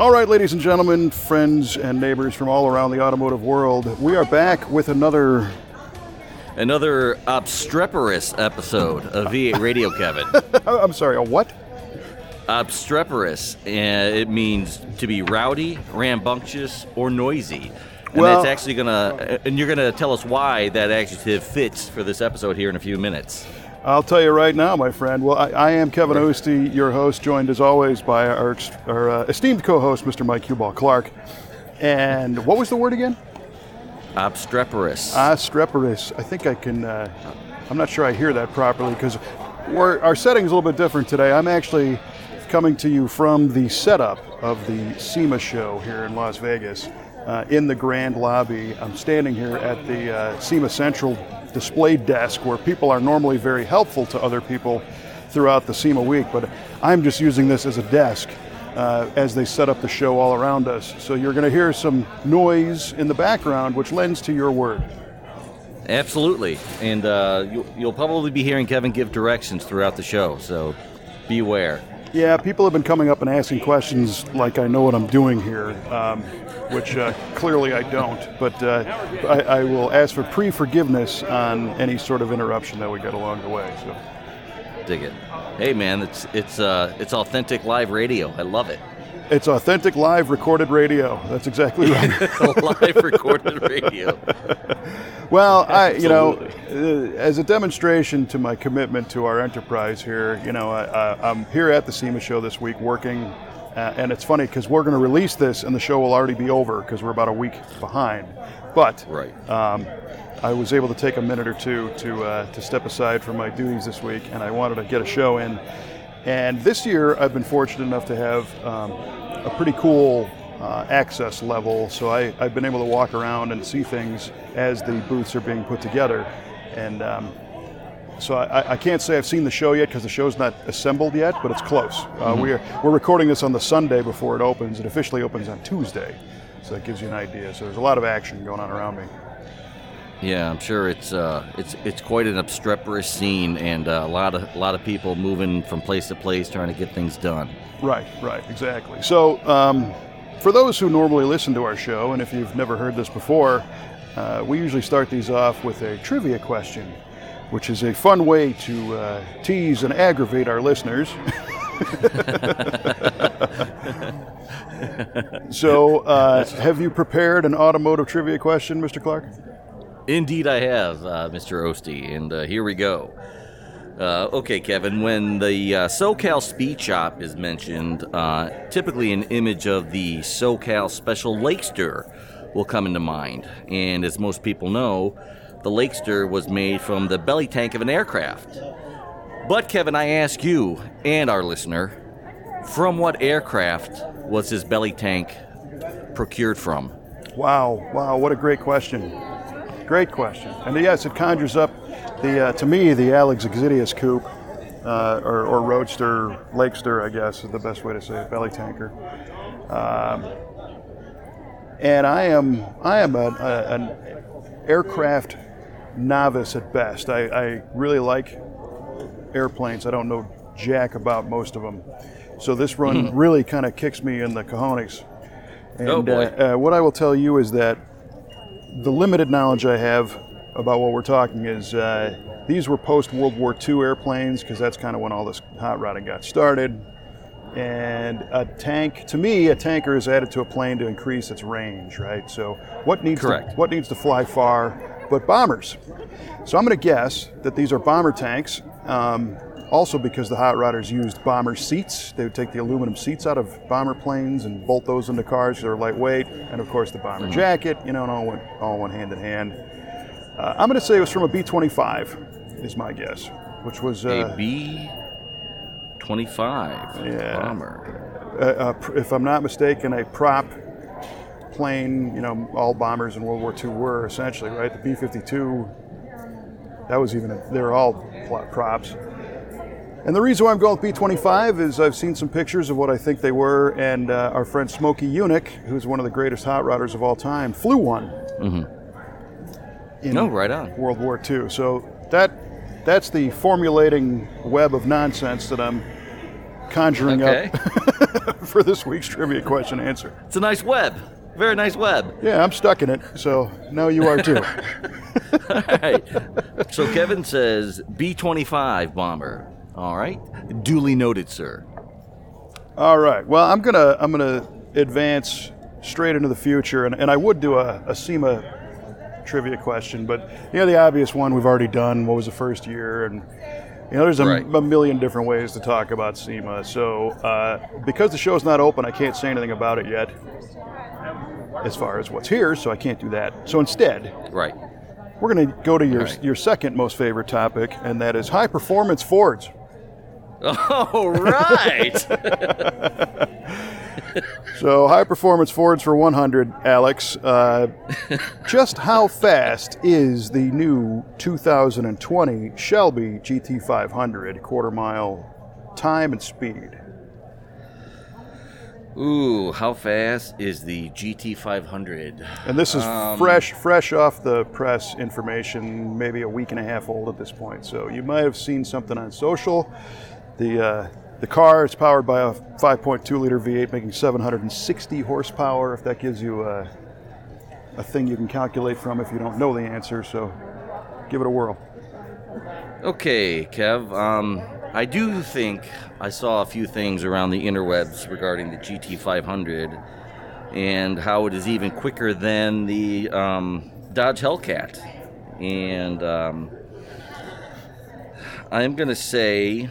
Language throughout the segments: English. All right, ladies and gentlemen, friends and neighbors from all around the automotive world, we are back with another obstreperous episode of V8 Radio, Kevin. I'm sorry, a what? Obstreperous. It means to be rowdy, rambunctious, or noisy. And well, that's actually and you're gonna tell us why that adjective fits for this episode here in a few minutes. I'll tell you right now, my friend. Well, I am Kevin Ooste, your host, joined as always by our esteemed co-host, Mr. Mike Hubbell-Clark. And what was the word again? Obstreperous. Obstreperous. I think I can. I'm not sure I hear that properly because our setting's a little bit different today. I'm actually coming to you from the setup of the SEMA show here in Las Vegas. In the grand lobby. I'm standing here at the SEMA Central display desk where people are normally very helpful to other people throughout the SEMA week, but I'm just using this as a desk as they set up the show all around us. So you're going to hear some noise in the background, which lends to your word. Absolutely. And you'll probably be hearing Kevin give directions throughout the show, so beware. Yeah, people have been coming up and asking questions like I know what I'm doing here, which clearly I don't. But I will ask for forgiveness on any sort of interruption that we get along the way. So, dig it. Hey, man, it's authentic live radio. I love it. It's authentic live recorded radio. That's exactly right. Live recorded radio. Well, as a demonstration to my commitment to our enterprise here, I'm here at the SEMA show this week working, and it's funny because we're going to release this and the show will already be over because we're about a week behind. But I was able to take a minute or two to step aside from my duties this week, and I wanted to get a show in. And this year, I've been fortunate enough to have a pretty cool access level, so I've been able to walk around and see things as the booths are being put together. And so I can't say I've seen the show yet because the show's not assembled yet, but it's close. We're recording this on the Sunday before it opens. It officially opens on Tuesday, so that gives you an idea. So there's a lot of action going on around me. Yeah, I'm sure it's quite an obstreperous scene, and a lot of people moving from place to place trying to get things done. Right, exactly. So for those who normally listen to our show, and if you've never heard this before, we usually start these off with a trivia question, which is a fun way to tease and aggravate our listeners. So have you prepared an automotive trivia question, Mr. Clark? Indeed I have, Mr. Ooste, and here we go. Okay, Kevin, when the SoCal Speed Shop is mentioned, typically an image of the SoCal Special Lakester will come into mind. And as most people know, the Lakester was made from the belly tank of an aircraft. But, Kevin, I ask you and our listener, from what aircraft was his belly tank procured from? Wow, what a great question. Great question. And yes, it conjures up, the Alex Xydias coupe, or roadster, lakester, I guess is the best way to say it, belly tanker. And I am an aircraft novice at best. I really like airplanes. I don't know jack about most of them. So this run really kind of kicks me in the cojones. And what I will tell you is that the limited knowledge I have about what we're talking is these were post-World War II airplanes because that's kind of when all this hot rodding got started. And a tanker is added to a plane to increase its range, right? So what needs to fly far but bombers? So I'm going to guess that these are bomber tanks, also because the hot rodders used bomber seats. They would take the aluminum seats out of bomber planes and bolt those into cars because they're lightweight. And of course the bomber jacket, and all went hand in hand. I'm going to say it was from a B-25 is my guess, which was... a B-25 bomber. If I'm not mistaken, a prop plane, all bombers in World War II were essentially, right? The B-52, that was they're all props. And the reason why I'm going with B-25 is I've seen some pictures of what I think they were, and our friend Smokey Yunick, who's one of the greatest hot rodders of all time, flew one in World War II. So that's the formulating web of nonsense that I'm conjuring up for this week's trivia question and answer. It's a nice web. Very nice web. Yeah, I'm stuck in it, so now you are too. All right. So Kevin says B-25 bomber. All right. Duly noted, sir. All right. Well, I'm gonna advance straight into the future, and I would do a SEMA trivia question, but you know the obvious one we've already done. What was the first year? And you know there's a million different ways to talk about SEMA. So because the show's not open, I can't say anything about it yet, as far as what's here. So I can't do that. So instead, we're going to go to your second most favorite topic, and that is high performance Fords. All right. So high performance Fords for 100, Alex. Just how fast is the new 2020 Shelby GT500 quarter mile time and speed? Ooh, how fast is the GT500? And this is fresh off the press information, maybe a week and a half old at this point. So you might have seen something on social. The car is powered by a 5.2 liter V8, making 760 horsepower. If that gives you a thing you can calculate from, if you don't know the answer, so give it a whirl. Okay, Kev. I do think I saw a few things around the interwebs regarding the GT500 and how it is even quicker than the Dodge Hellcat. And I'm going to say,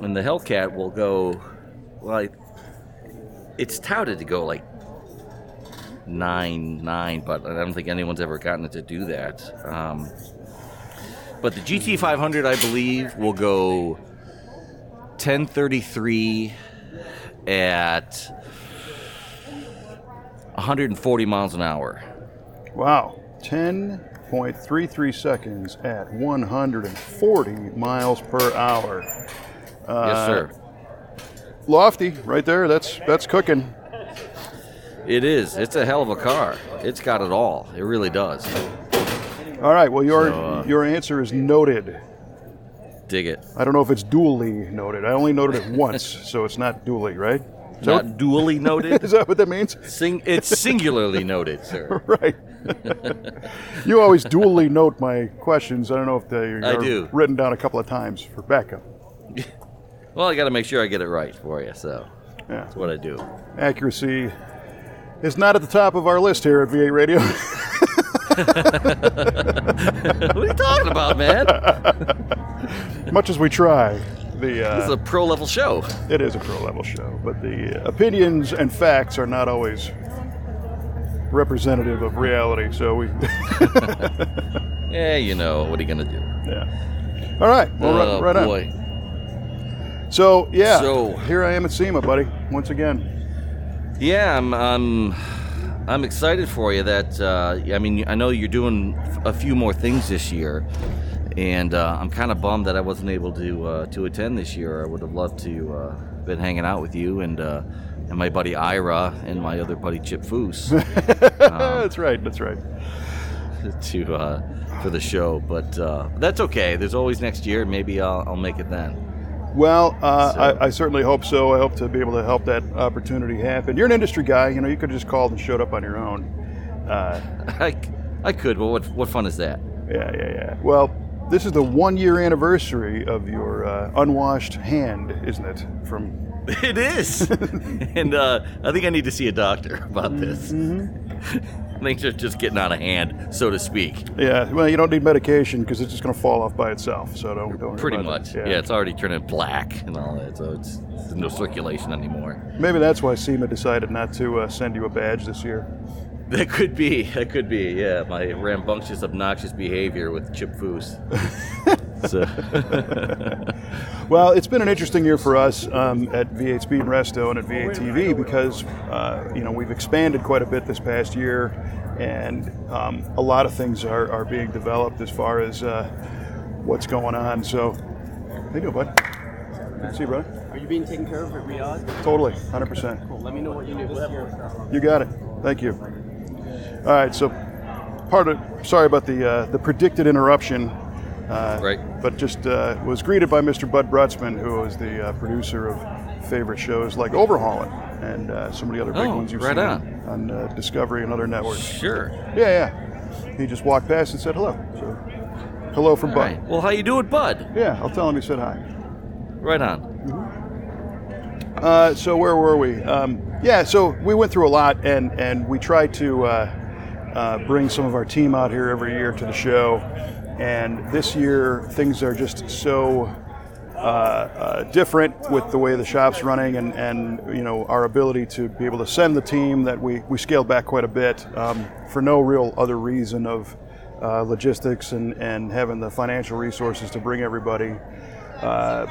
and the Hellcat will go, like, it's touted to go like 9.9, but I don't think anyone's ever gotten it to do that. But the GT500, I believe, will go 1033 at 140 miles an hour. Wow. 10.33 seconds at 140 miles per hour. Yes, sir. Lofty, right there. That's cooking. It is. It's a hell of a car. It's got it all. It really does. All right, well, your answer is noted. Dig it. I don't know if it's duly noted. I only noted it once, so it's not duly, right? Not duly noted? Is that what that means? It's singularly noted, sir. Right. You always duly note my questions. I don't know if they're written down a couple of times for backup. Well, I got to make sure I get it right for you, so that's what I do. Accuracy is not at the top of our list here at V8 Radio. What are you talking about, man? Much as we try, this is a pro-level show. It is a pro-level show, but the opinions and facts are not always representative of reality, so we... Yeah, you know, what are you going to do? Yeah. All right, well, right boy. On. So, yeah, here I am at SEMA, buddy, once again. Yeah, I'm excited for you that, I know you're doing a few more things this year, and I'm kind of bummed that I wasn't able to attend this year. I would have loved to been hanging out with you and my buddy Ira and my other buddy Chip Foose. That's right. For the show, but that's okay. There's always next year. Maybe I'll make it then. Well, I certainly hope so. I hope to be able to help that opportunity happen. You're an industry guy. You know, you could have just called and showed up on your own. I could, but what fun is that? Yeah. Well, this is the one-year anniversary of your unwashed hand, isn't it? It is. And I think I need to see a doctor about this. Mm-hmm. I think they're just getting out of hand, so to speak. Yeah, well, you don't need medication because it's just going to fall off by itself. So don't. Pretty much. Yeah, it's already turning black and all that, so it's no circulation anymore. Maybe that's why SEMA decided not to send you a badge this year. That could be. Yeah, my rambunctious, obnoxious behavior with Chip Foose. Well, it's been an interesting year for us at V8 Speed and Resto and at V8 TV because we've expanded quite a bit this past year, and a lot of things are being developed as far as what's going on. So, how you doing, bud? Good to see you, brother. Are you being taken care of at Riyadh? Totally, 100%. Cool. Let me know what you do this year. You got it. Thank you. All right. So, sorry about the predicted interruption. But just was greeted by Mr. Bud Brutsman, who is the producer of favorite shows like Overhaulin' and some of the other big ones you've seen on Discovery and other networks. Sure. Yeah. He just walked past and said hello. So, hello from Bud. Right. Well, how you doing, Bud? Yeah, I'll tell him he said hi. Right on. Mm-hmm. So where were we? So we went through a lot, and we tried to bring some of our team out here every year to the show. And this year, things are just so different with the way the shop's running and you know, our ability to be able to send the team, that we scaled back quite a bit for no real other reason of logistics and having the financial resources to bring everybody.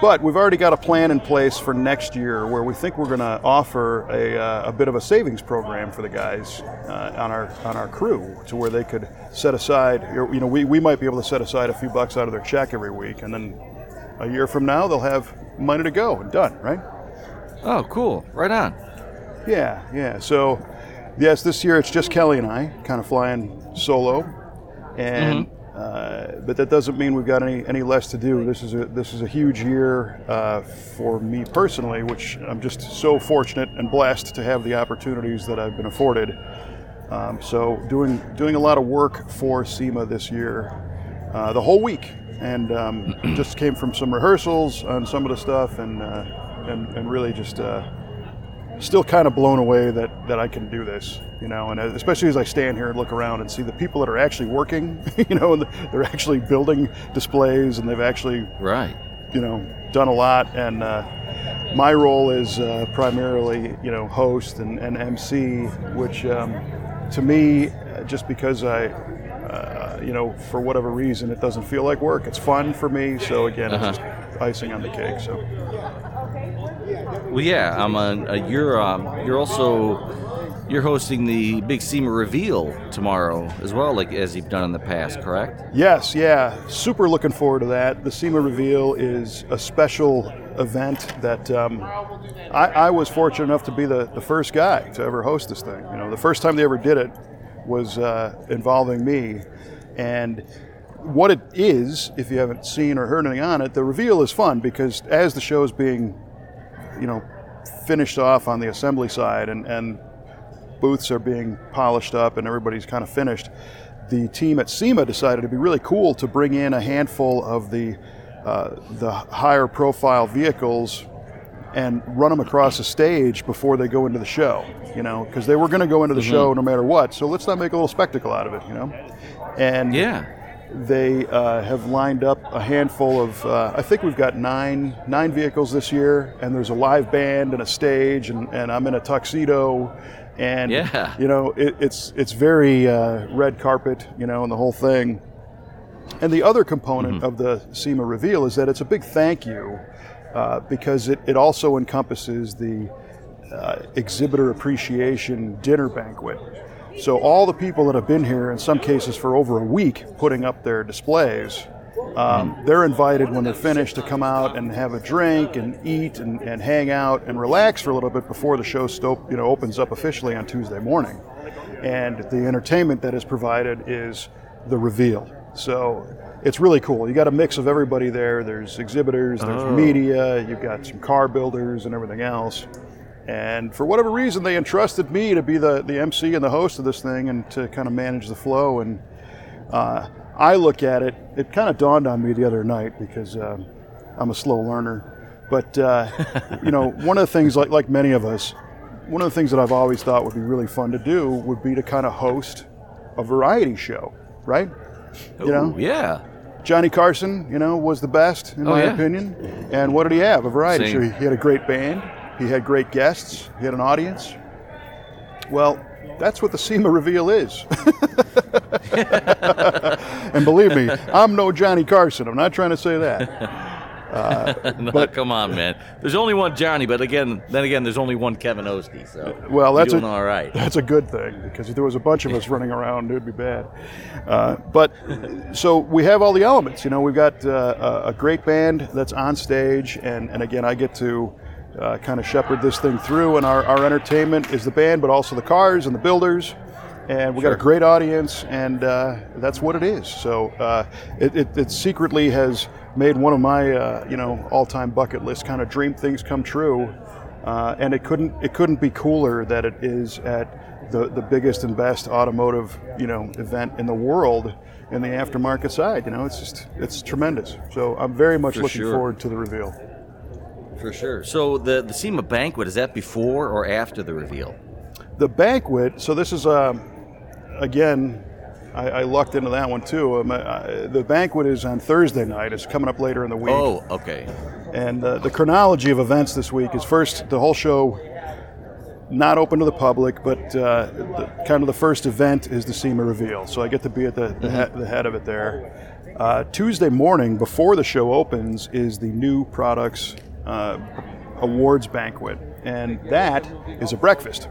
But we've already got a plan in place for next year where we think we're going to offer a bit of a savings program for the guys on our crew, to where they could set aside, you know, we might be able to set aside a few bucks out of their check every week, and then a year from now they'll have money to go and done, right? Oh, cool. Right on. Yeah. So, yes, this year it's just Kelly and I kind of flying solo, and... Mm-hmm. But that doesn't mean we've got any less to do. This is a huge year for me personally, which I'm just so fortunate and blessed to have the opportunities that I've been afforded. So doing a lot of work for SEMA this year, the whole week, and just came from some rehearsals on some of the stuff, and really just still kind of blown away that I can do this. You know, and especially as I stand here and look around and see the people that are actually working, you know, and they're actually building displays, and they've actually, you know, done a lot. And my role is primarily, you know, host and MC, which to me, just because I, you know, for whatever reason, it doesn't feel like work. It's fun for me. So again, it's just icing on the cake. So. Well, yeah, you're also... You're hosting the big SEMA reveal tomorrow as well, like as you've done in the past, correct? Yes, yeah. Super looking forward to that. The SEMA reveal is a special event that I was fortunate enough to be the first guy to ever host this thing. You know, the first time they ever did it was involving me. And what it is, if you haven't seen or heard anything on it, the reveal is fun because as the show is being, you know, finished off on the assembly side and booths are being polished up and everybody's kind of finished, the team at SEMA decided it'd be really cool to bring in a handful of the higher profile vehicles and run them across the stage before they go into the show, you know, because they were going to go into the show no matter what, so let's not make a little spectacle out of it, you know. And they have lined up a handful of, I think we've got nine vehicles this year, and there's a live band and a stage, and I'm in a tuxedo. And, you know, it's very red carpet, you know, and the whole thing. And the other component of the SEMA reveal is that it's a big thank you because it also encompasses the exhibitor appreciation dinner banquet. So all the people that have been here, in some cases for over a week, putting up their displays, they're invited when they're finished to come out and have a drink and eat and hang out and relax for a little bit before the show opens up officially on Tuesday morning. And the entertainment that is provided is the reveal. So it's really cool. You got a mix of everybody there. There's exhibitors, there's media, you've got some car builders and everything else. And for whatever reason, they entrusted me to be the MC and the host of this thing and to kind of manage the flow. And I look at it, it kind of dawned on me the other night because I'm a slow learner, but you know, one of the things, like many of us, one of the things that I've always thought would be really fun to do would be to kind of host a variety show, right? You know? Yeah. Johnny Carson, you know, was the best in my opinion. And what did he have? A variety show. He had a great band, he had great guests, he had an audience. Well, that's what the SEMA reveal is. And believe me, I'm no Johnny Carson. I'm not trying to say that. No, but come on, man. There's only one Johnny, but then again, there's only one Kevin Ooste. So well, that's doing all right. That's a good thing, because if there was a bunch of us running around, it would be bad. But so we have all the elements. You know, we've got a great band that's on stage, and again, I get to kind of shepherd this thing through, and our entertainment is the band, but also the cars and the builders. And we got a great audience, and that's what it is. So it secretly has made one of my all-time bucket list kind of dream things come true And it couldn't be cooler that it is at the biggest and best automotive, event in the world in the aftermarket side. It's tremendous. So I'm very much looking forward to the reveal. For sure. So the SEMA banquet, is that before or after the reveal? The banquet. So this is again, I lucked into that one too. The banquet is on Thursday night. It's coming up later in the week. Oh, okay. And the chronology of events this week is first the whole show, not open to the public, but kind of the first event is the SEMA reveal. So I get to be at the head of it there. Tuesday morning, before the show opens, is the new products awards banquet, and that is a breakfast.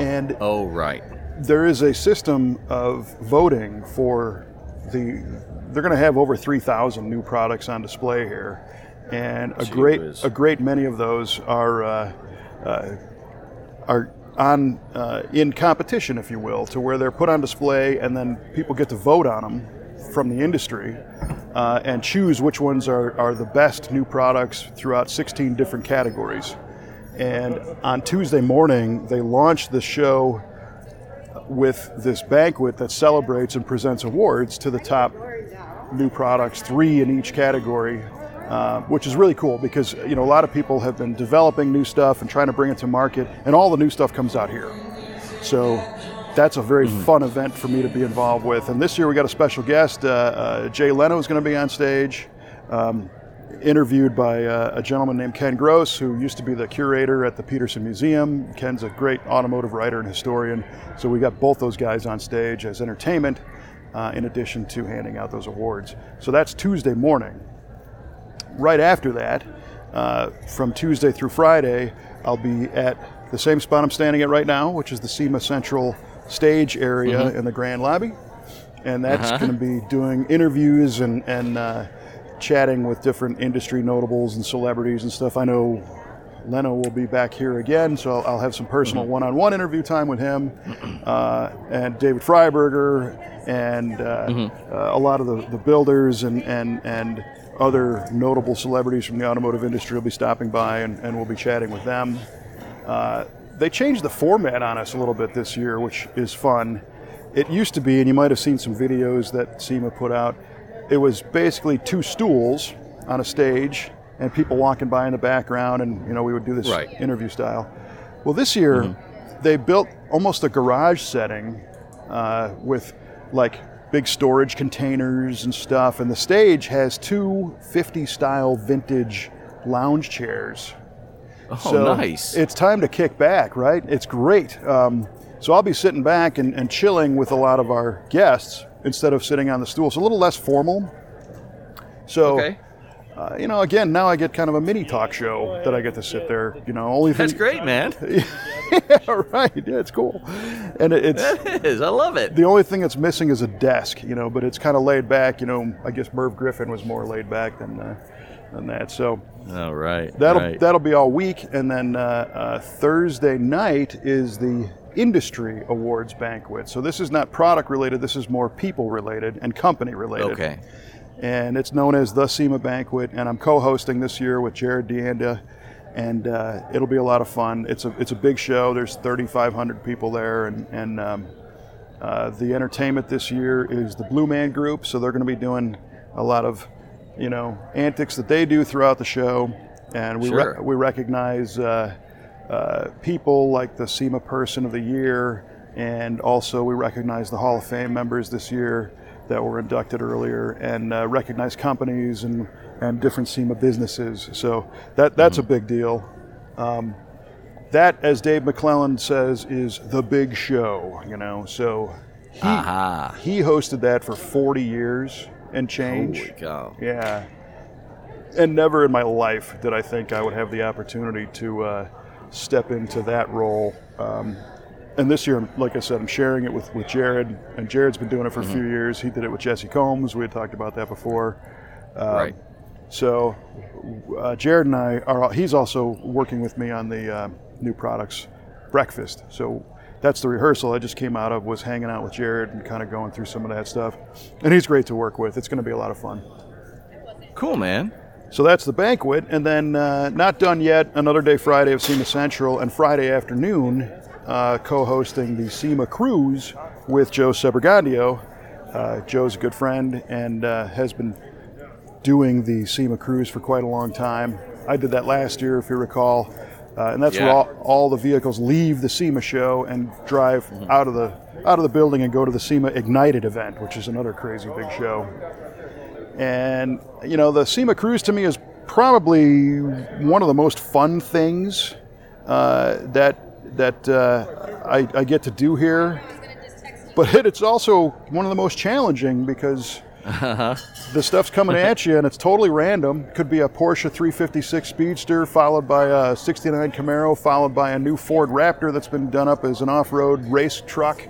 And oh, right. There is a system of voting for they're going to have over 3,000 new products on display here, and a great many of those are on in competition, if you will, to where they're put on display, and then people get to vote on them from the industry and choose which ones are the best new products throughout 16 different categories. And on Tuesday morning, they launched the show with this banquet that celebrates and presents awards to the top new products, 3 in each category, which is really cool because a lot of people have been developing new stuff and trying to bring it to market, and all the new stuff comes out here. So that's a very fun event for me to be involved with. And this year we got a special guest. Jay Leno is going to be on stage, interviewed by a gentleman named Ken Gross, who used to be the curator at the Peterson Museum. Ken's a great automotive writer and historian, so we got both those guys on stage as entertainment in addition to handing out those awards. So that's Tuesday morning. Right after that, from Tuesday through Friday, I'll be at the same spot I'm standing at right now, which is the SEMA Central stage area in the Grand Lobby, and that's going to be doing interviews and chatting with different industry notables and celebrities and stuff. I know Leno will be back here again, so I'll have some personal one-on-one interview time with him and David Freiberger and a lot of the builders and other notable celebrities from the automotive industry will be stopping by, and we'll be chatting with them. They changed the format on us a little bit this year, which is fun. It used to be, and you might have seen some videos that SEMA put out, it was basically 2 stools on a stage and people walking by in the background, and we would do this interview style. Well, this year they built almost a garage setting with big storage containers and stuff, and the stage has 2 50-style vintage lounge chairs. Oh, so nice. It's time to kick back, right? It's great. So I'll be sitting back and chilling with a lot of our guests instead of sitting on the stool. It's a little less formal. So, again, now I get kind of a mini talk show that I get to sit there, only thing. That's great, man. Yeah, right. Yeah, it's cool. And it is. I love it. The only thing that's missing is a desk, but it's kind of laid back. I guess Merv Griffin was more laid back than that. So that'll be all week. And then Thursday night is the Industry Awards Banquet. So this is not product related, this is more people related and company related. Okay. And it's known as the SEMA Banquet, and I'm co-hosting this year with Jared DeAnda, and it'll be a lot of fun. It's a big show. There's 3,500 people there, and the entertainment this year is the Blue Man Group, so they're going to be doing a lot of, antics that they do throughout the show, and we recognize people like the SEMA Person of the Year, and also we recognize the Hall of Fame members this year that were inducted earlier, and recognize companies and different SEMA businesses. So that's a big deal. That, as Dave McClellan says, is the big show, So he hosted that for 40 years and change. Holy cow. Yeah. And never in my life did I think I would have the opportunity to step into that role, and this year, like I said, I'm sharing it with Jared, and Jared's been doing it for a few years. He did it with Jesse Combs. We had talked about that before. So Jared and I he's also working with me on the new products breakfast, so that's the rehearsal I just came out of, was hanging out with Jared and kind of going through some of that stuff, and he's great to work with. It's going to be a lot of fun. Cool, man. So that's the banquet, and then not done yet, another day Friday of SEMA Central, and Friday afternoon, co-hosting the SEMA Cruise with Joe Sebergandio. Joe's a good friend and has been doing the SEMA Cruise for quite a long time. I did that last year, if you recall, and that's where all the vehicles leave the SEMA show and drive out of the building and go to the SEMA Ignited event, which is another crazy big show. And, you know, the SEMA Cruise to me is probably one of the most fun things that I get to do here. But it's also one of the most challenging because the stuff's coming at you and it's totally random. It could be a Porsche 356 Speedster followed by a 69 Camaro followed by a new Ford Raptor that's been done up as an off-road race truck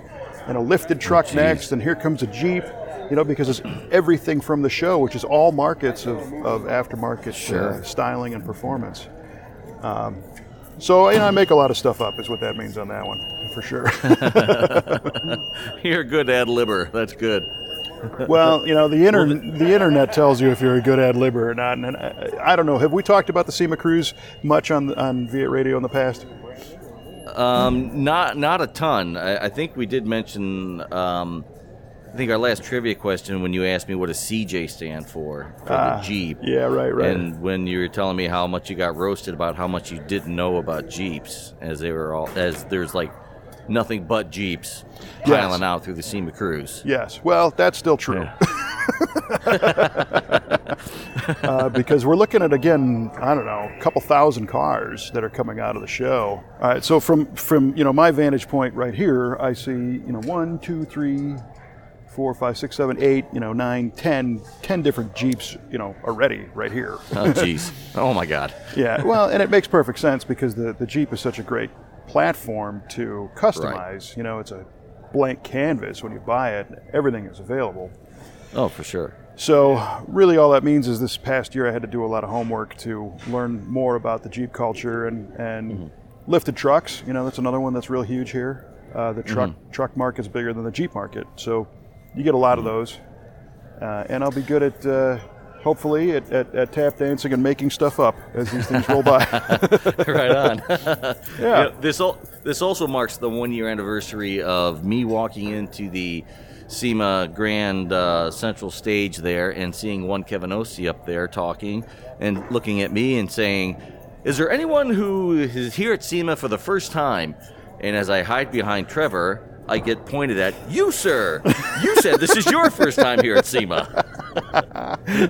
and a lifted truck next. And here comes a Jeep. You know, because it's everything from the show, which is all markets of aftermarket styling and performance. So, you know, I make a lot of stuff up is what that means on that one, for sure. You're a good ad-libber. That's good. Well, you know, the internet tells you if you're a good ad-libber or not. And I don't know. Have we talked about the SEMA Cruise much on V8 Radio in the past? Not a ton. I think we did mention... I think our last trivia question when you asked me what does CJ stand for the Jeep. Yeah, right. And when you were telling me how much you got roasted about how much you didn't know about Jeeps, as there's like nothing but Jeeps piling out through the SEMA Cruise. Yes, well, that's still true. Yeah. Because we're looking at, again, I don't know, a couple thousand cars that are coming out of the show. All right, so from you know my vantage point right here, I see, you know, 1, 2, 3, 4, 5, 6, 7, 8, you know, 9, 10 different Jeeps, you know, already right here. Oh, jeez. Oh, my God. Yeah. Well, and it makes perfect sense because the Jeep is such a great platform to customize. Right. You know, it's a blank canvas when you buy it. Everything is available. Oh, for sure. So really all that means is this past year I had to do a lot of homework to learn more about the Jeep culture and lifted trucks. You know, that's another one that's real huge here. The truck market's bigger than the Jeep market. So... you get a lot of those, and I'll be good at, hopefully, at tap dancing and making stuff up as these things roll by. Right on. Yeah. You know, this also marks the one-year anniversary of me walking into the SEMA Grand Central Stage there and seeing one Kevin Ooste up there talking and looking at me and saying, "Is there anyone who is here at SEMA for the first time?" And as I hide behind Trevor, I get pointed at, "You, sir, you said this is your first time here at SEMA."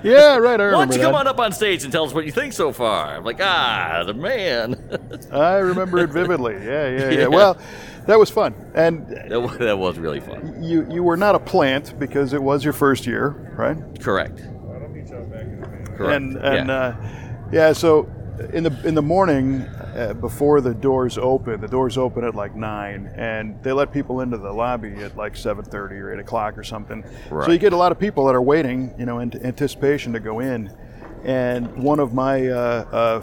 Yeah, right. Why don't you come on up on stage and tell us what you think so far? I'm like, the man. I remember it vividly. Yeah. Well, that was fun. And that was really fun. You were not a plant because it was your first year, right? Correct. And so... In the morning, before the doors open, at like 9, and they let people into the lobby at like 7:30 or 8 o'clock or something. Right. So you get a lot of people that are waiting, you know, in anticipation to go in. And one of my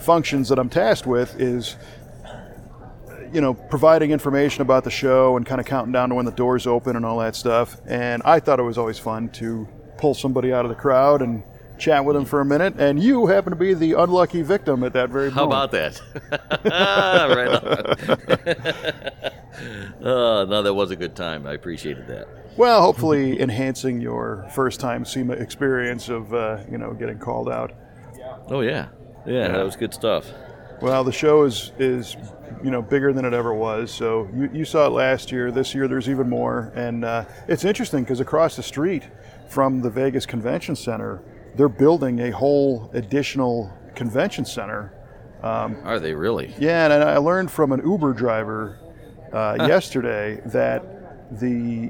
functions that I'm tasked with is, you know, providing information about the show and kind of counting down to when the doors open and all that stuff. And I thought it was always fun to pull somebody out of the crowd and chat with him for a minute, and you happen to be the unlucky victim at that very moment. How about that? Right on. No, that was a good time. I appreciated that. Well, hopefully enhancing your first-time SEMA experience of, you know, getting called out. Oh, yeah. Yeah, that was good stuff. Well, the show is you know, bigger than it ever was. So you saw it last year. This year there's even more. And it's interesting because across the street from the Vegas Convention Center, they're building a whole additional convention center. Are they really? Yeah, and I learned from an Uber driver yesterday that the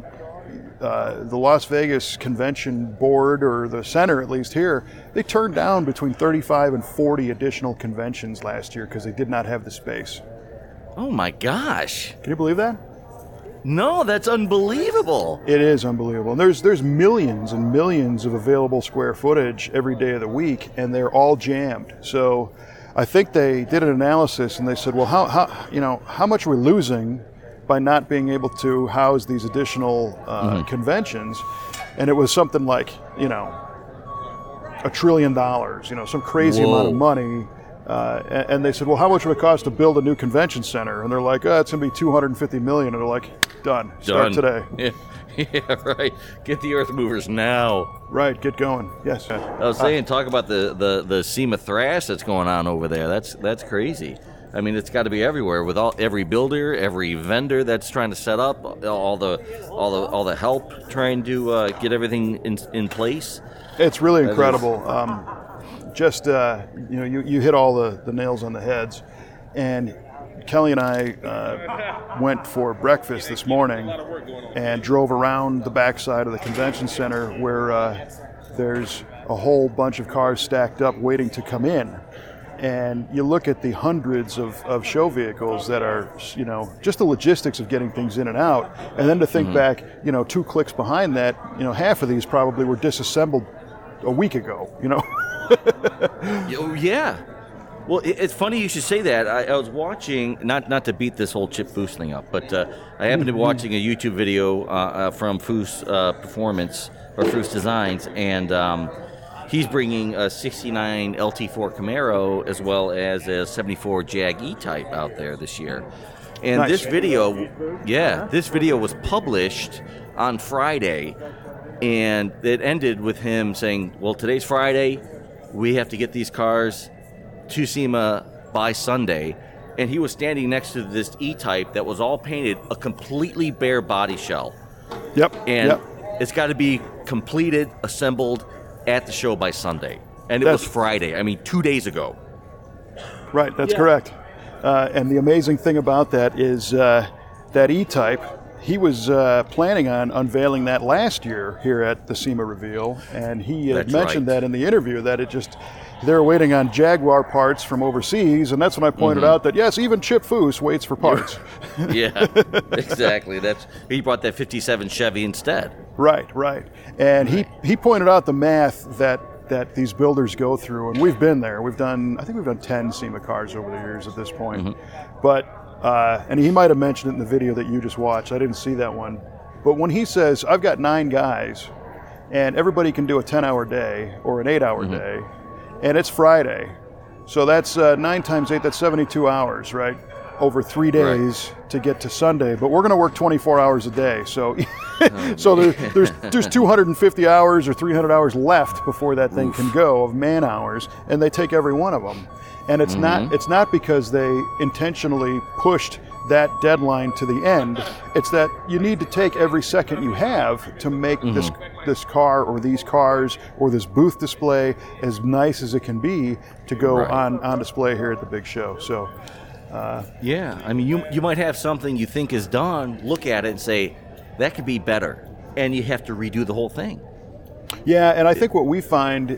Las Vegas Convention Board, or the center at least here, they turned down between 35 and 40 additional conventions last year because they did not have the space. Oh my gosh. Can you believe that? No, that's unbelievable. It is unbelievable. And there's millions and millions of available square footage every day of the week, and they're all jammed. So I think they did an analysis and they said, well, how much are we losing by not being able to house these additional conventions? And it was something like, you know, $1 trillion, you know, some crazy amount of money. And they said, well, how much would it cost to build a new convention center? And they're like, oh, it's going to be $250 million. And they're like, done. Start today. Yeah. Yeah, right. Get the earth movers now. Right. Get going. Yes. I was saying, talk about the SEMA thrash that's going on over there. That's crazy. I mean, it's got to be everywhere with every builder, every vendor that's trying to set up, all the help trying to get everything in place. It's really incredible. You hit all the nails on the heads. And Kelly and I went for breakfast this morning and drove around the backside of the convention center where there's a whole bunch of cars stacked up waiting to come in. And you look at the hundreds of show vehicles that are, you know, just the logistics of getting things in and out. And then to think back, you know, two clicks behind that, you know, half of these probably were disassembled a week ago, you know. Yeah. Well, it's funny you should say that. I was watching, not to beat this whole Chip Foose thing up, but I happened to be watching a YouTube video from Foose Performance, or Foose Designs, and he's bringing a 69 LT4 Camaro as well as a 74 Jag E-Type out there this year. And nice. This video was published on Friday, and it ended with him saying, well, today's Friday, we have to get these cars to SEMA by Sunday. And he was standing next to this E-Type that was all painted a completely bare body shell. Yep. And it's got to be completed, assembled at the show by Sunday. And was Friday. I mean, 2 days ago. Right. That's correct. And the amazing thing about that is that E-Type, he was planning on unveiling that last year here at the SEMA reveal, and he had mentioned that in the interview that it just, they're waiting on Jaguar parts from overseas, and that's when I pointed out that, yes, even Chip Foose waits for parts. Yeah, exactly. He brought that 57 Chevy instead. Right. And he pointed out the math that these builders go through, and we've been there. I think we've done 10 SEMA cars over the years at this point, but... and he might have mentioned it in the video that you just watched. I didn't see that one. But when he says, I've got 9 guys, and everybody can do a 10-hour day or an 8-hour day, and it's Friday. So that's 9 times 8, that's 72 hours, right, over 3 days to get to Sunday. But we're going to work 24 hours a day. So there's 250 hours or 300 hours left before that thing can go of man hours, and they take every one of them. And it's not because they intentionally pushed that deadline to the end. It's that you need to take every second you have to make this car or these cars or this booth display as nice as it can be to go on display here at the big show. So I mean, you might have something you think is done, look at it and say, that could be better, and you have to redo the whole thing. Yeah, and I think what we find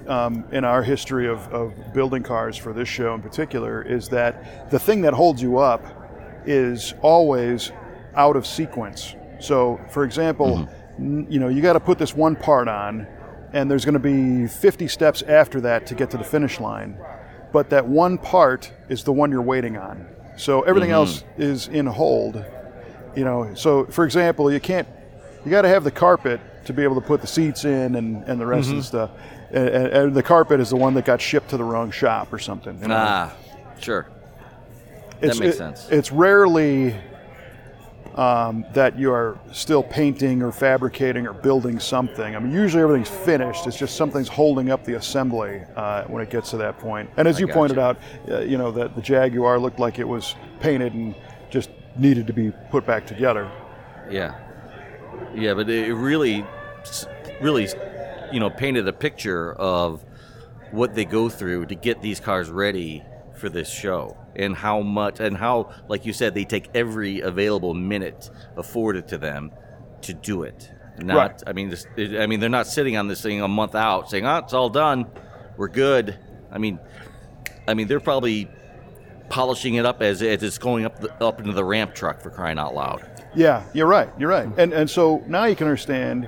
in our history of building cars for this show in particular is that the thing that holds you up is always out of sequence. So, for example, you know, you got to put this one part on, and there's going to be 50 steps after that to get to the finish line. But that one part is the one you're waiting on. So everything else is in hold. You know, so, for example, you got to have the carpet to be able to put the seats in and the rest of the stuff. And the carpet is the one that got shipped to the wrong shop or something. You know? Ah, sure. That makes sense. It's rarely that you are still painting or fabricating or building something. I mean, usually everything's finished. It's just something's holding up the assembly when it gets to that point. And as you pointed out, you know, the Jaguar looked like it was painted and just needed to be put back together. Yeah. Yeah, but it really, you know, painted a picture of what they go through to get these cars ready for this show, and how much, and how, like you said, they take every available minute afforded to them to do it. I mean, they're not sitting on this thing a month out saying, "Oh, it's all done, we're good." I mean, they're probably polishing it up as it's going up into the ramp truck, for crying out loud. Yeah, you're right. And so now you can understand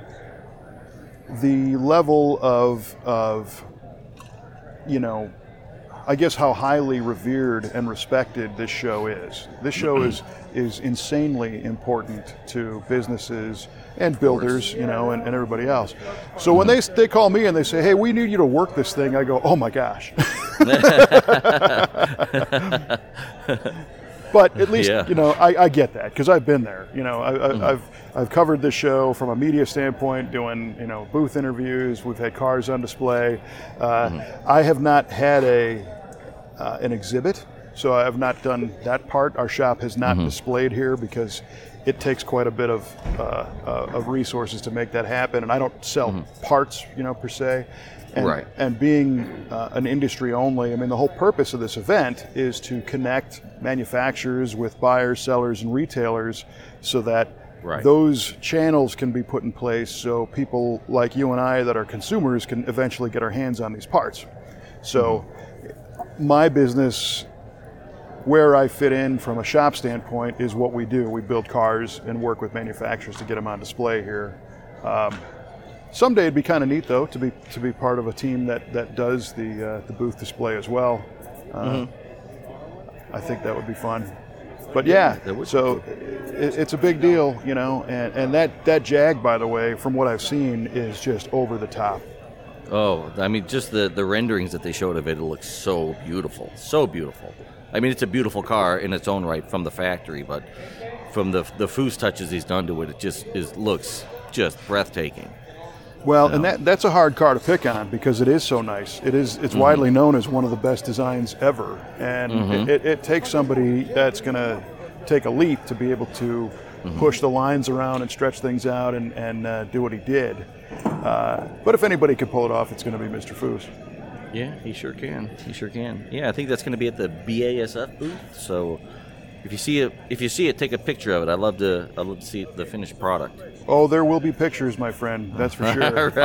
the level of, you know, I guess how highly revered and respected this show is. This show is insanely important to businesses and builders, you know, and everybody else. So when they call me and they say, hey, we need you to work this thing, I go, oh my gosh. But at least, you know, I get that because I've been there. You know, I've covered this show from a media standpoint, doing, you know, booth interviews. We've had cars on display. I have not had an exhibit, so I have not done that part. Our shop has not displayed here because it takes quite a bit of resources to make that happen, and I don't sell parts, you know, per se. And, and being an industry only, I mean, the whole purpose of this event is to connect manufacturers with buyers, sellers, and retailers so that those channels can be put in place so people like you and I that are consumers can eventually get our hands on these parts. So my business, where I fit in from a shop standpoint, is what we do. We build cars and work with manufacturers to get them on display here. Someday it'd be kind of neat, though, to be part of a team that does the booth display as well. I think that would be fun. But so it's a big deal, you know. And that Jag, by the way, from what I've seen, is just over the top. Oh, I mean, just the renderings that they showed of it, it looks so beautiful, so beautiful. I mean, it's a beautiful car in its own right from the factory, but from the Foose touches he's done to it, it just looks just breathtaking. Well, and that's a hard car to pick on because it is so nice. It's widely known as one of the best designs ever, and it takes somebody that's going to take a leap to be able to push the lines around and stretch things out and do what he did. But if anybody could pull it off, it's going to be Mr. Foose. Yeah, he sure can. Yeah, I think that's going to be at the BASF booth. So if you see it, take a picture of it. I'd love to see the finished product. Oh, there will be pictures, my friend. That's for sure.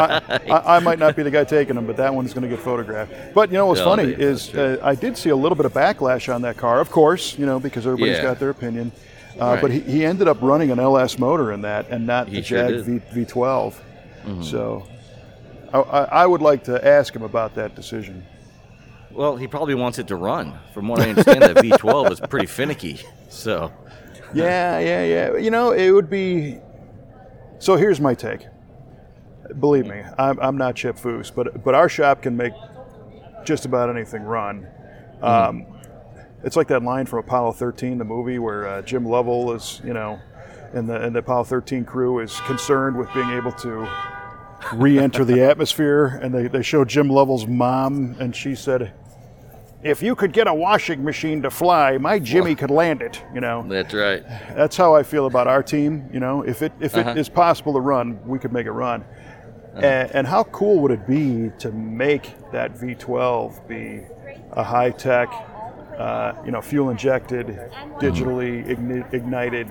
I might not be the guy taking them, but that one's going to get photographed. But you know what's funny is I did see a little bit of backlash on that car, of course, you know, because everybody's got their opinion. But he ended up running an LS motor in that, and not the Jag V12. So I would like to ask him about that decision. Well, he probably wants it to run. From what I understand, that V12 is pretty finicky. So, yeah. You know, it would be. So here's my take. Believe me, I'm not Chip Foose, but our shop can make just about anything run. It's like that line from Apollo 13, the movie, where Jim Lovell is, you know, and the Apollo 13 crew is concerned with being able to re-enter the atmosphere, and they showed Jim Lovell's mom, and she said, if you could get a washing machine to fly, my Jimmy could land it, you know. That's right. That's how I feel about our team, you know. If it is possible to run, we could make it run. And how cool would it be to make that V12 be a high-tech, you know, fuel-injected, digitally ignited,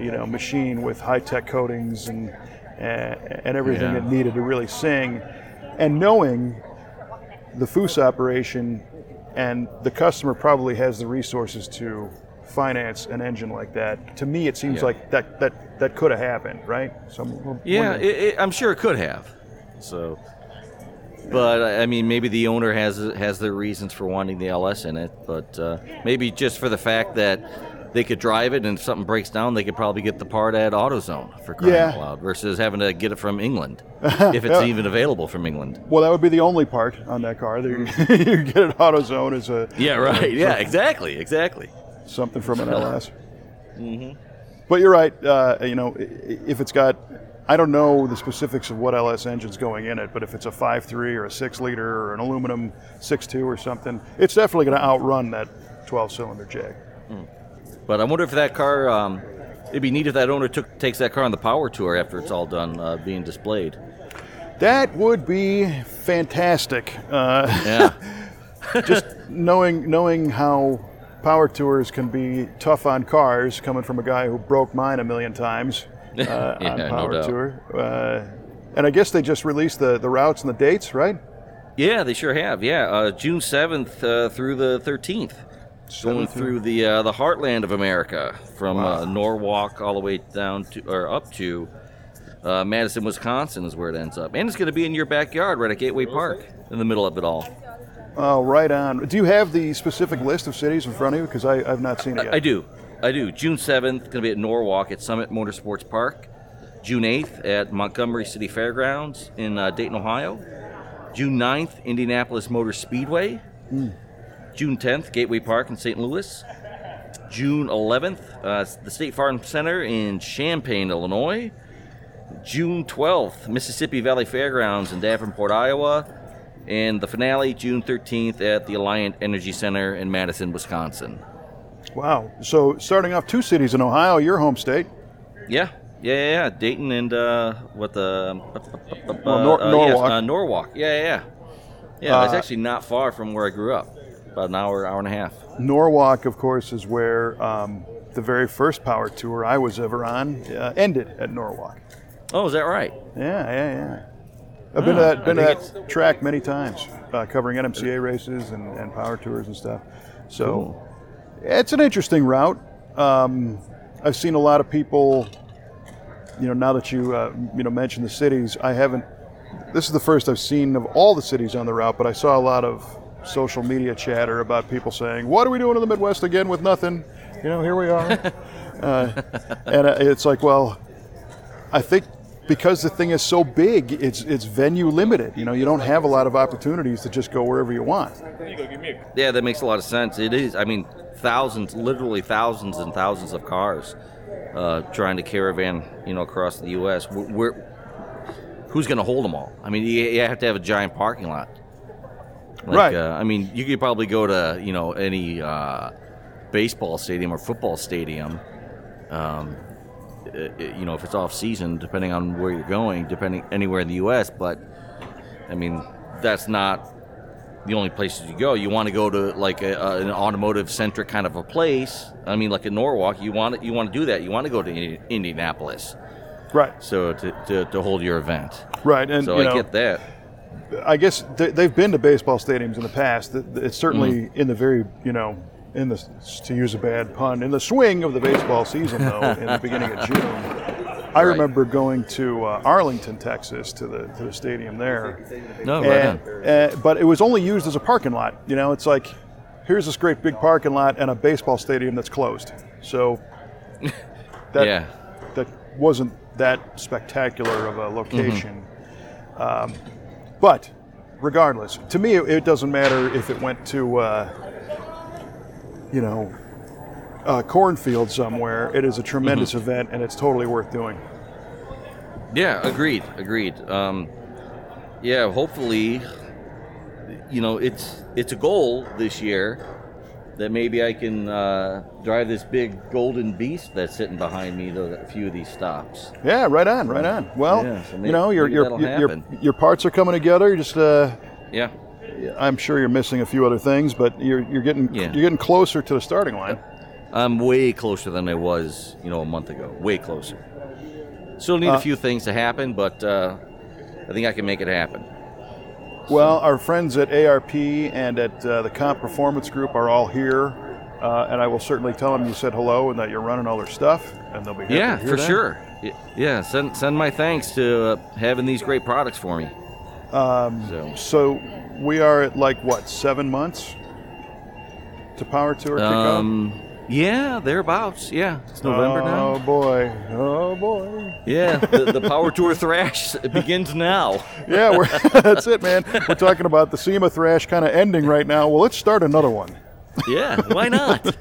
you know, machine with high-tech coatings and everything it needed to really sing, and knowing the Foose operation, and the customer probably has the resources to finance an engine like that. To me, it seems like that could have happened, right? So I'm sure it could have. So, but I mean, maybe the owner has their reasons for wanting the LS in it, but maybe just for the fact that they could drive it, and if something breaks down, they could probably get the part at AutoZone, for crying out loud, versus having to get it from England, if it's even available from England. Well, that would be the only part on that car that you get at AutoZone as a... Yeah, right. Yeah, exactly. Something from an LS. But you're right. You know, if it's got... I don't know the specifics of what LS engine's going in it, but if it's a 5.3 or a 6-liter or an aluminum 6.2 or something, it's definitely going to outrun that 12-cylinder Jag. But I wonder if that car, it'd be neat if that owner takes that car on the Power Tour after it's all done being displayed. That would be fantastic. Just knowing how Power Tours can be tough on cars, coming from a guy who broke mine a million times on Power Tour. And I guess they just released the routes and the dates, right? Yeah, they sure have. Yeah, June 7th through the 13th. Going through the heartland of America, from Norwalk all the way down to or up to Madison, Wisconsin, is where it ends up, and it's going to be in your backyard, right at Gateway Park, in the middle of it all. Oh, right on. Do you have the specific list of cities in front of you? Because I've not seen it yet. I do. June 7th, going to be at Norwalk at Summit Motorsports Park. June 8th at Montgomery City Fairgrounds in Dayton, Ohio. June 9th, Indianapolis Motor Speedway. Mm. June 10th, Gateway Park in St. Louis. June 11th, the State Farm Center in Champaign, Illinois. June 12th, Mississippi Valley Fairgrounds in Davenport, Iowa. And the finale, June 13th, at the Alliant Energy Center in Madison, Wisconsin. Wow. So starting off, two cities in Ohio, your home state. Yeah. Dayton and Norwalk. Yes, Norwalk. Yeah. It's actually not far from where I grew up. About an hour and a half. Norwalk, of course, is where the very first Power Tour I was ever on ended at Norwalk. Oh, is that right? Yeah. I've been at track many times, covering NMCA races and Power Tours and stuff. So It's an interesting route. I've seen a lot of people, now that you, mentioned the cities, this is the first I've seen of all the cities on the route, but I saw a lot of social media chatter about people saying, what are we doing in the Midwest again with nothing? Here we are. And it's like, well, I think because the thing is so big, it's venue limited. You don't have a lot of opportunities to just go wherever you want. Yeah, that makes a lot of sense. It is. I mean, literally thousands and thousands of cars trying to caravan, across the U.S. Who's going to hold them all? I mean, you have to have a giant parking lot. Right. You could probably go to, any baseball stadium or football stadium, if it's off-season, depending on where you're going, anywhere in the U.S. But, that's not the only places you go. You want to go to, an automotive-centric kind of a place. Like in Norwalk, you want to do that. You want to go to Indianapolis. Right. So to hold your event. Right. And, so I get that. I guess they've been to baseball stadiums in the past. It's certainly in the very, to use a bad pun, in the swing of the baseball season, though, in the beginning of June. I remember going to Arlington, Texas, to the stadium there. No, right on. But it was only used as a parking lot. It's like, here's this great big parking lot and a baseball stadium that's closed. So that wasn't that spectacular of a location. Mm-hmm. But regardless, to me, it doesn't matter if it went to, a cornfield somewhere. It is a tremendous event, and it's totally worth doing. Yeah, agreed. Hopefully, it's a goal this year that maybe I can drive this big golden beast that's sitting behind me to a few of these stops. Yeah, right on. Well, so maybe, your parts are coming together. You're just I'm sure you're missing a few other things, but you're getting closer to the starting line. I'm way closer than I was, a month ago. Way closer. Still need a few things to happen, but I think I can make it happen. Well, our friends at ARP and at the Comp Performance Group are all here, and I will certainly tell them you said hello and that you're running all their stuff, and they'll be happy to hear that. Sure. Yeah, send my thanks to having these great products for me. So we are at 7 months to Power Tour kickoff? Yeah, thereabouts. Yeah, it's November now. Oh boy. Yeah, the Power Tour thrash begins now. Yeah, that's it, man. We're talking about the SEMA thrash kind of ending right now. Well, let's start another one. Yeah, why not?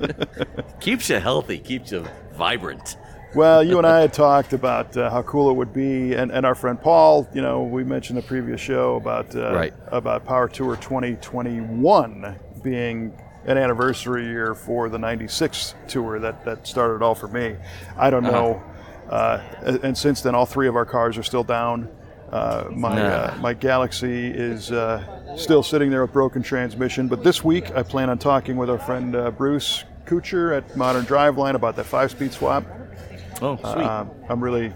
Keeps you healthy, keeps you vibrant. Well, you and I had talked about how cool it would be, and our friend Paul. We mentioned the previous show about Power Tour 2021 being an anniversary year for the 96 tour that started all for me. I don't know. And since then, all three of our cars are still down. My Galaxy is still sitting there with broken transmission. But this week, I plan on talking with our friend Bruce Kuchar at Modern Driveline about that 5-speed swap. Oh, sweet. I'm really,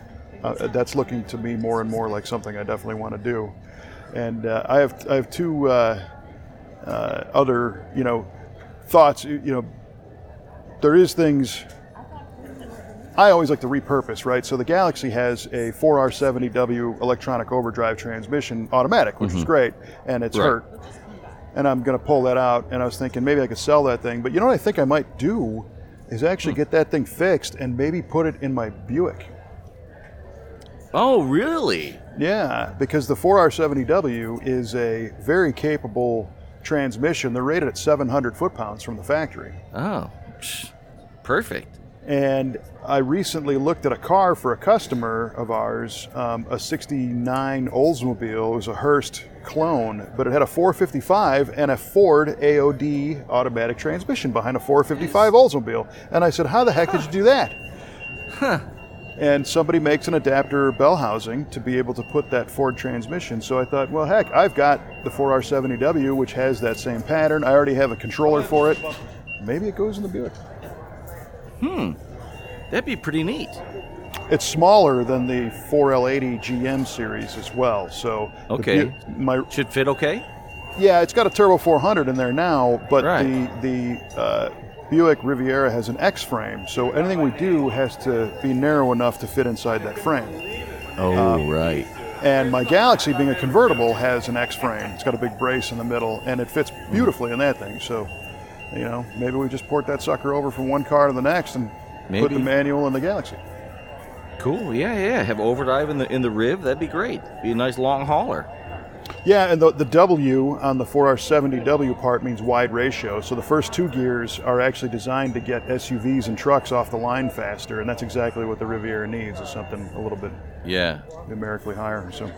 that's looking to me more and more like something I definitely want to do. And I have two other, thoughts. There is things I always like to repurpose, right? So the Galaxy has a 4R70W electronic overdrive transmission automatic, which is great, and it's hurt. and I'm going to pull that out. And I was thinking maybe I could sell that thing. But you know what I think I might do is actually get that thing fixed and maybe put it in my Buick. Oh, really? Yeah, because the 4R70W is a very capable transmission. They're rated at 700 foot-pounds from the factory. Oh, perfect. And I recently looked at a car for a customer of ours, a 69 Oldsmobile. It was a Hearst clone, but it had a 455 and a Ford AOD automatic transmission behind a 455 Oldsmobile. And I said, how the heck did you do that? Huh. And somebody makes an adapter bell housing to be able to put that Ford transmission. So I thought, well, heck, I've got the 4R70W, which has that same pattern. I already have a controller for it. Maybe it goes in the Buick. Hmm, that'd be pretty neat. It's smaller than the 4L80 GM series as well, so... Okay, should fit okay? Yeah, it's got a Turbo 400 in there now, but the Buick Riviera has an X-frame, so anything we do has to be narrow enough to fit inside that frame. Oh, right. And my Galaxy, being a convertible, has an X-frame. It's got a big brace in the middle, and it fits beautifully in that thing, so... You know, maybe we just port that sucker over from one car to the next and put the manual in the Galaxy. Cool, yeah. Have overdrive in the Riv, that'd be great. Be a nice long hauler. Yeah, and the W on the 4R70W part means wide ratio. So the first two gears are actually designed to get SUVs and trucks off the line faster, and that's exactly what the Riviera needs, is something a little bit numerically higher. So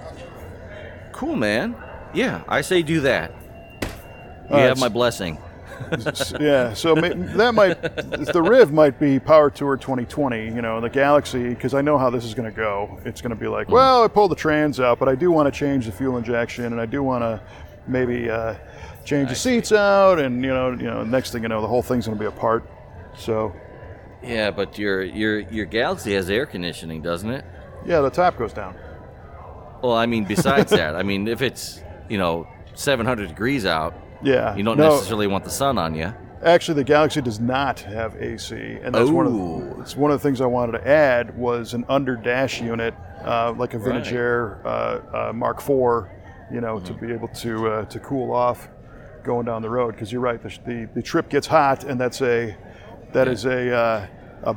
cool, man. Yeah, I say do that. You have my blessing. Yeah, so the Riv might be Power Tour 2020, you know, the Galaxy, because I know how this is going to go. It's going to be like, well, I pulled the trans out, but I do want to change the fuel injection, and I do want to maybe change the seats out, and you know, next thing you know, the whole thing's going to be apart. So. Yeah, but your Galaxy has air conditioning, doesn't it? Yeah, the top goes down. Well, I mean, besides that, I mean, if it's 700 degrees out. Yeah, you don't necessarily want the sun on you. Actually, the Galaxy does not have AC, and that's one of the things I wanted to add was an under dash unit, like a Vinnager Mark IV, to be able to cool off going down the road. Because you're right, the trip gets hot, and that is a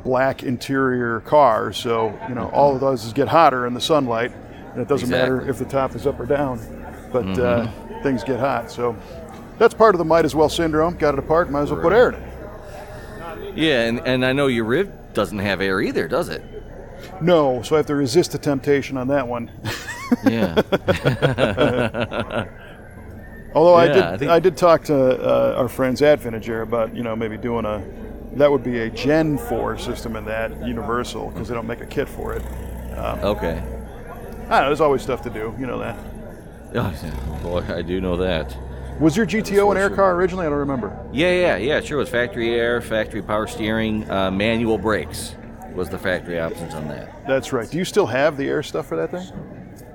black interior car, so all it does is get hotter in the sunlight, and it doesn't matter if the top is up or down, but things get hot, so. That's part of the might as well syndrome. Got it apart, might as well put air in it. Yeah, and I know your Riv doesn't have air either, does it? No, so I have to resist the temptation on that one. Yeah. Although I did talk to our friends at Vinnager about maybe doing that would be a Gen 4 system in that Universal, because they don't make a kit for it. Okay. I don't know, there's always stuff to do. You know that. Oh, boy, I do know that. Was your GTO an air car originally? I don't remember. Yeah. Sure was factory air, factory power steering, manual brakes was the factory options on that. That's right. Do you still have the air stuff for that thing?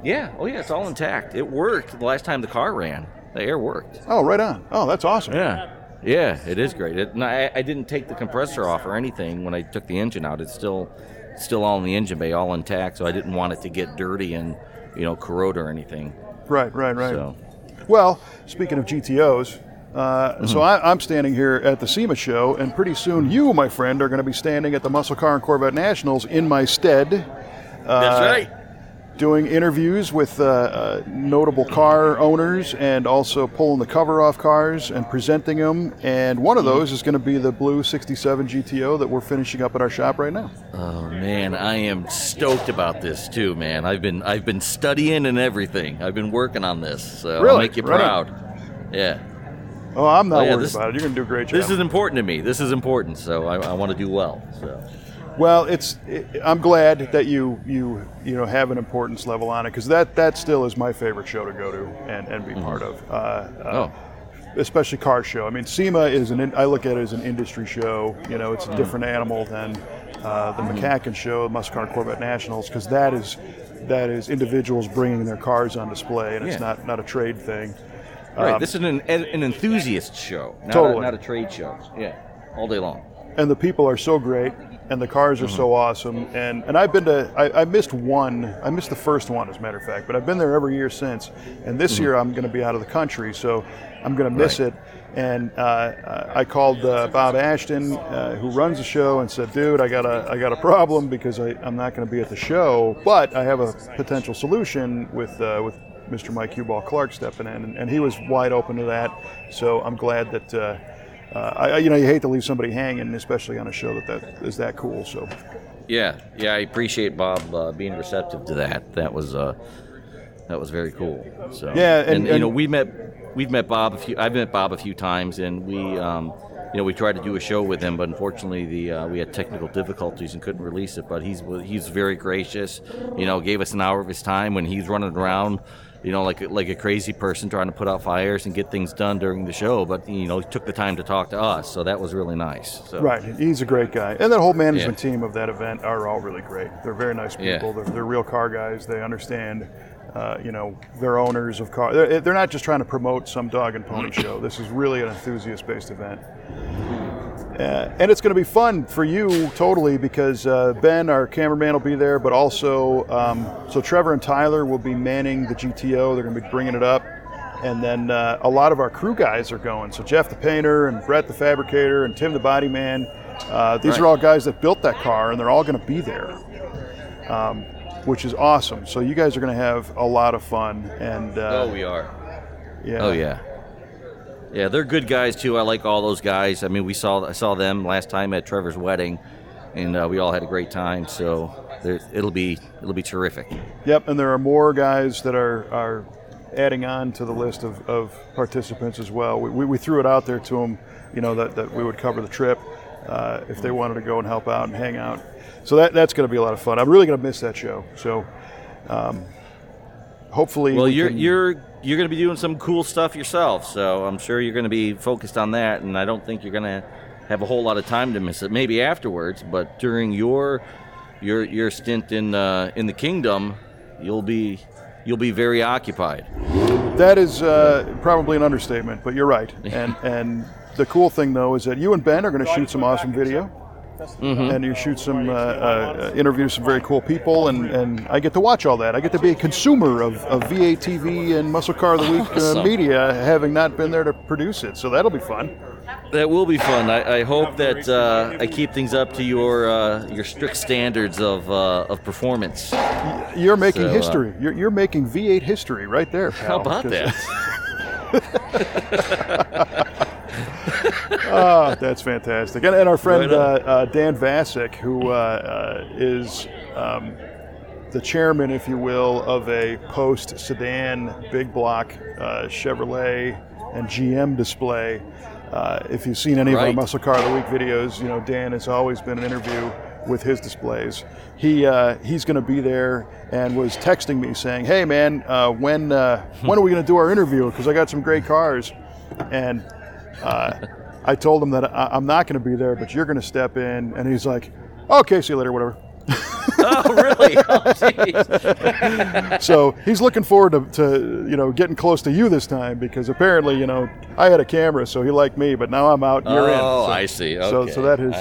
Yeah. Oh, yeah. It's all intact. It worked the last time the car ran. The air worked. Oh, right on. Oh, that's awesome. Yeah. It is great. I didn't take the compressor off or anything when I took the engine out. It's still all in the engine bay, all intact. So I didn't want it to get dirty and corrode or anything. Right. So. Well, speaking of GTOs, so I'm standing here at the SEMA show, and pretty soon you, my friend, are going to be standing at the Muscle Car and Corvette Nationals in my stead. That's right. Doing interviews with notable car owners, and also pulling the cover off cars and presenting them. And one of those is going to be the blue 67 GTO that we're finishing up at our shop right now. Oh man, I am stoked about this too, man. I've been studying and everything. I've been working on this, so really? I'll make you proud. Right. Yeah. Oh, I'm not worried about it. You're going to do a great job. This is important to me. This is important, so I want to do well. So. Well, I'm glad that you have an importance level on it, because that still is my favorite show to go to and be part of. Especially car show. I mean, SEMA is I look at it as an industry show. It's a different animal than the McCacken show, the Muscle Car and Corvette Nationals, because that is individuals bringing their cars on display, and it's not a trade thing. Right. This is an enthusiast show, not a trade show. Yeah, all day long. And the people are so great, and the cars are so awesome. And I've been to, I missed one. I missed the first one, as a matter of fact, but I've been there every year since. And this year I'm going to be out of the country, so I'm going to miss it. And I called Bob Ashton, who runs the show, and said, dude, I got a problem because I'm not going to be at the show, but I have a potential solution with Mr. Mike Hubbell-Clark stepping in. And he was wide open to that, so I'm glad that... you hate to leave somebody hanging, especially on a show that is that cool. So, yeah, I appreciate Bob being receptive to that. That was very cool. So, yeah, and we've met Bob I've met Bob a few times, and we we tried to do a show with him, but unfortunately we had technical difficulties and couldn't release it. But he's very gracious. Gave us an hour of his time when he's running around. Like a crazy person trying to put out fires and get things done during the show, but he took the time to talk to us, so that was really nice. So. Right, he's a great guy, and the whole management team of that event are all really great. They're very nice people. Yeah. They're real car guys. They understand, they're owners of cars. They're not just trying to promote some dog and pony show. This is really an enthusiast-based event. And it's going to be fun for you, totally, because Ben, our cameraman, will be there, but also, so Trevor and Tyler will be manning the GTO. They're going to be bringing it up. And then a lot of our crew guys are going. So Jeff the painter and Brett the fabricator and Tim the body man. These are all guys that built that car, and they're all going to be there, which is awesome. So you guys are going to have a lot of fun. And oh, we are. Yeah. Oh, yeah. Yeah, they're good guys too. I like all those guys. I mean, I saw them last time at Trevor's wedding, and we all had a great time. So it'll be terrific. Yep, and there are more guys that are adding on to the list of participants as well. We threw it out there to them, that we would cover the trip if they wanted to go and help out and hang out. So that's going to be a lot of fun. I'm really going to miss that show. So hopefully, well, you're going to be doing some cool stuff yourself, so I'm sure you're going to be focused on that, and I don't think you're going to have a whole lot of time to miss it. Maybe afterwards, but during your stint in the kingdom, you'll be very occupied. That is probably an understatement, but you're right. And the cool thing though is that you and Ben are going to shoot some awesome video. Mm-hmm. And you shoot some, interview some very cool people, and I get to watch all that. I get to be a consumer of V8 TV and Muscle Car of the Week media, having not been there to produce it. So that'll be fun. That will be fun. I hope that I keep things up to your strict standards of performance. You're making history. You're making V8 history right there, pal. How about that? Oh, that's fantastic. And our friend Dan Vasek, who is the chairman, if you will, of a post-sedan, big block Chevrolet and GM display. If you've seen any of our Muscle Car of the Week videos, Dan has always been an interview with his displays. He's going to be there and was texting me saying, hey, man, when are we going to do our interview? Because I got some great cars. And... I told him that I'm not going to be there, but you're going to step in. And he's like, okay, see you later, whatever. Oh, really? Oh, jeez. So he's looking forward to getting close to you this time, because apparently, I had a camera, so he liked me, but now I'm out and you're in. Oh, so, I see. Okay. So that has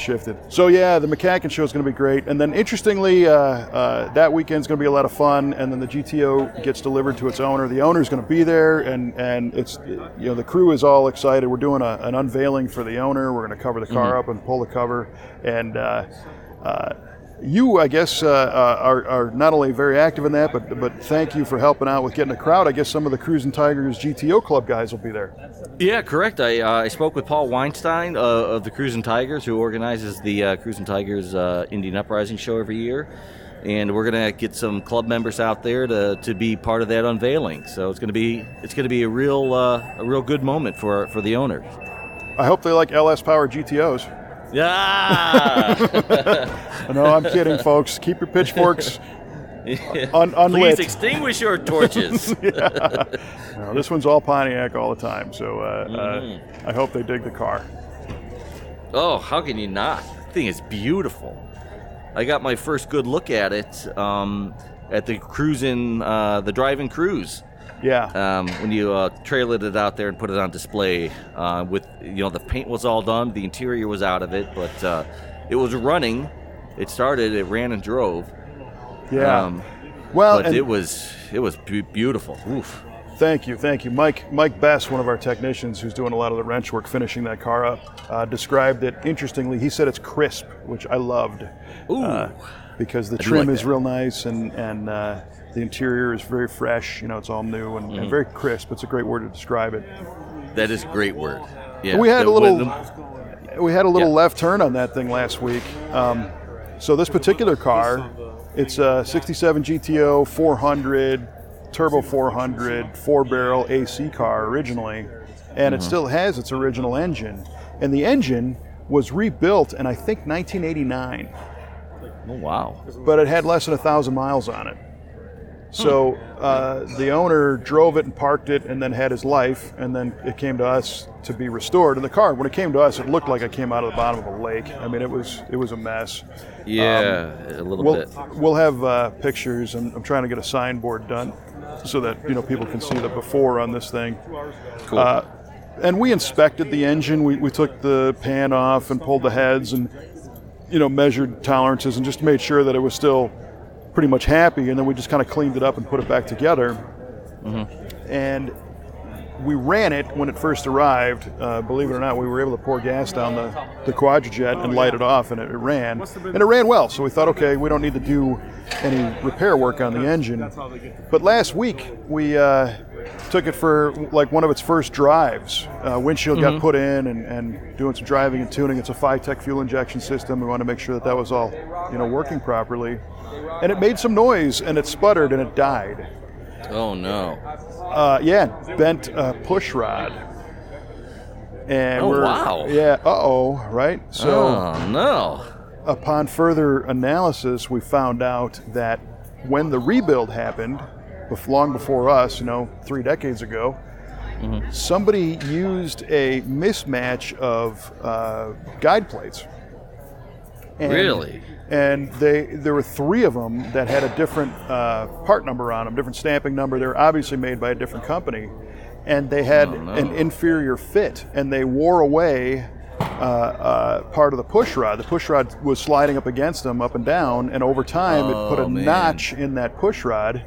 shifted. So, yeah, the McCacken show is going to be great. And then, interestingly, that weekend's going to be a lot of fun, and then the GTO gets delivered to its owner. The owner's going to be there, and it's the crew is all excited. We're doing an unveiling for the owner. We're going to cover the car up and pull the cover, and... you, I guess, are not only very active in that, but thank you for helping out with getting a crowd. I guess some of the Cruising Tigers GTO Club guys will be there. Yeah, correct. I spoke with Paul Weinstein of the Cruising Tigers, who organizes the Cruising Tigers Indian Uprising show every year. And we're going to get some club members out there to be part of that unveiling. So it's going to be a real good moment for the owners. I hope they like LS Power GTOs. Yeah. No, I'm kidding, folks. Keep your pitchforks unlit. Please extinguish your torches. Yeah. No, this one's all Pontiac all the time, so I hope they dig the car. Oh, how can you not? That thing is beautiful. I got my first good look at it at the drive-in cruise Yeah. When you trailered it out there and put it on display, with, you know, the paint was all done, the interior was out of it, but it was running. It started, it ran and drove. Yeah. Well, but it was beautiful. Oof. Thank you. Mike Bess, one of our technicians who's doing a lot of the wrench work, finishing that car up, described it interestingly. He said it's crisp, which I loved. Ooh. Because the trim is real nice, and the interior is very fresh. You know, it's all new and very crisp. It's a great word to describe it. That is a great word. Yeah. We had a little left turn on that thing last week. So this particular car, it's a 67 GTO 400. Turbo 400 four-barrel AC car originally, and it still has its original engine. And the engine was rebuilt in, I think, 1989. Oh, wow. But it had less than 1,000 miles on it. So the owner drove it and parked it and then had his life, and then it came to us to be restored. And the car, when it came to us, it looked like it came out of the bottom of a lake. I mean, it was a mess. Yeah, a little bit. We'll have pictures. I'm trying to get a signboard done so that, you know, people can see the before on this thing. Cool. And we inspected the engine. We took the pan off and pulled the heads and, you know, measured tolerances and just made sure that it was still pretty much happy, and then we just kind of cleaned it up and put it back together. And we ran it when it first arrived. Believe it or not, we were able to pour gas down the Quadrajet and light it off, and it ran. And it ran well, so we thought, okay, we don't need to do any repair work on the engine. But last week, we took it for like one of its first drives. Windshield got put in and doing some driving and tuning. It's a Fytec fuel injection system. We wanted to make sure that was all, you know, working properly. And it made some noise, and it sputtered, and it died. Oh, no. Bent push rod. And wow. Yeah, right? So, oh, no. Upon further analysis, we found out that when the rebuild happened, long before us, you know, 3 decades ago, somebody used a mismatch of guide plates. And, really? And there were 3 of them that had a different part number on them, different stamping number. They were obviously made by a different company. And they had an inferior fit, and they wore away part of the push rod. The push rod was sliding up against them, up and down, and over time it put a notch in that push rod,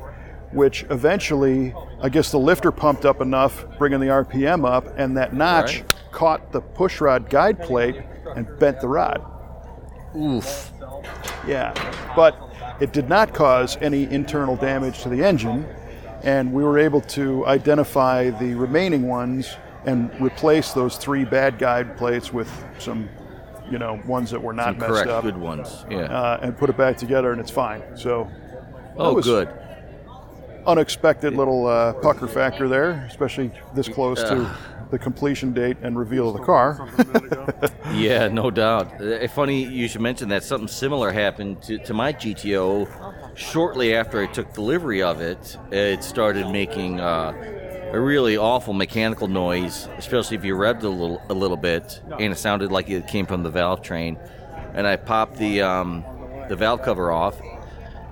which eventually, I guess the lifter pumped up enough, bringing the RPM up, and that notch caught the push rod guide plate and bent the rod. Oof. Yeah, but it did not cause any internal damage to the engine, and we were able to identify the remaining ones and replace those 3 bad guide plates with some, you know, ones that were not some messed correct, up. Correct, good ones, yeah. And put it back together, and it's fine. So, good. Unexpected little pucker factor there, especially this close to the completion date and reveal of the car. Yeah, no doubt. Funny you should mention that. Something similar happened to my GTO. Shortly after I took delivery of it, it started making a really awful mechanical noise, especially if you revved a little bit, and it sounded like it came from the valve train. And I popped the valve cover off,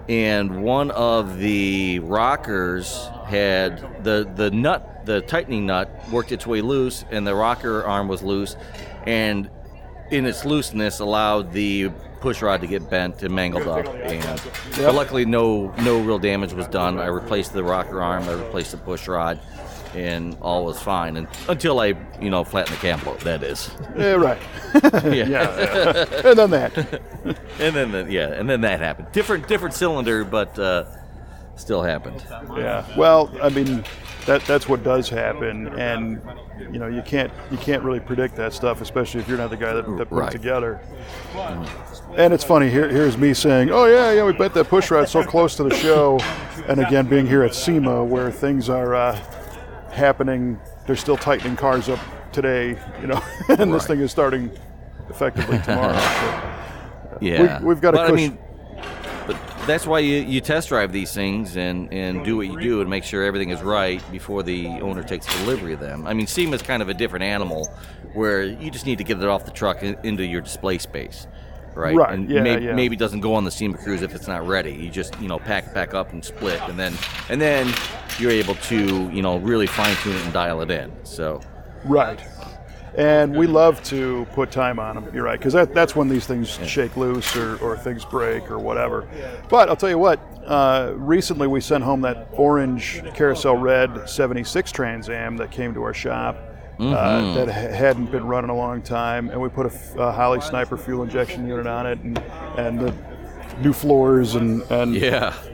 and one of the rockers had the nut, the tightening nut, worked its way loose, and the rocker arm was loose, and in its looseness allowed the push rod to get bent and mangled up. And but luckily, no real damage was done. I replaced the rocker arm, I replaced the push rod, and all was fine. And until I, you know, flattened the cam load, that is. Yeah, right. yeah. And then that. and then that happened. Different cylinder, but still happened. Yeah. Well, I mean, that's what does happen, and you know, you can't really predict that stuff, especially if you're not the guy that put it together. And it's funny. Here's me saying, "Oh yeah, we bet that push rod's so close to the show," and again, being here at SEMA, where things are happening, they're still tightening cars up today, you know, and this thing is starting effectively tomorrow. So yeah, we've got to push. But that's why you test drive these things and do what you do and make sure everything is right before the owner takes delivery of them. I mean, SEMA is kind of a different animal where you just need to get it off the truck into your display space. right? Right. And maybe doesn't go on the SEMA cruise if it's not ready. You just, you know, pack up and split, and then you're able to, you know, really fine tune it and dial it in. So. Right. And we love to put time on them. You're right, because that's when these things shake loose or things break or whatever. But I'll tell you what, recently we sent home that orange Carousel Red 76 Trans Am that came to our shop. Mm-hmm. That hadn't been run in a long time, and we put a Holley Sniper fuel injection unit on it, and the new floors and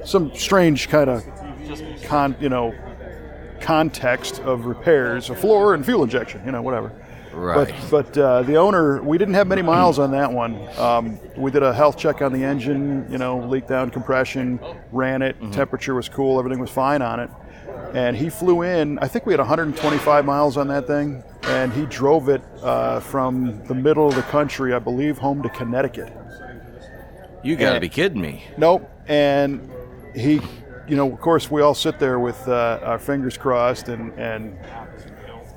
some strange kind of context of repairs, a floor and fuel injection, you know, whatever. Right. But the owner, we didn't have many miles on that one. We did a health check on the engine, you know, leak down compression, ran it, mm-hmm. temperature was cool, everything was fine on it. And he flew in, I think we had 125 miles on that thing, and he drove it from the middle of the country, I believe, home to Connecticut. You gotta be kidding me. Nope. And he, you know, of course, we all sit there with our fingers crossed and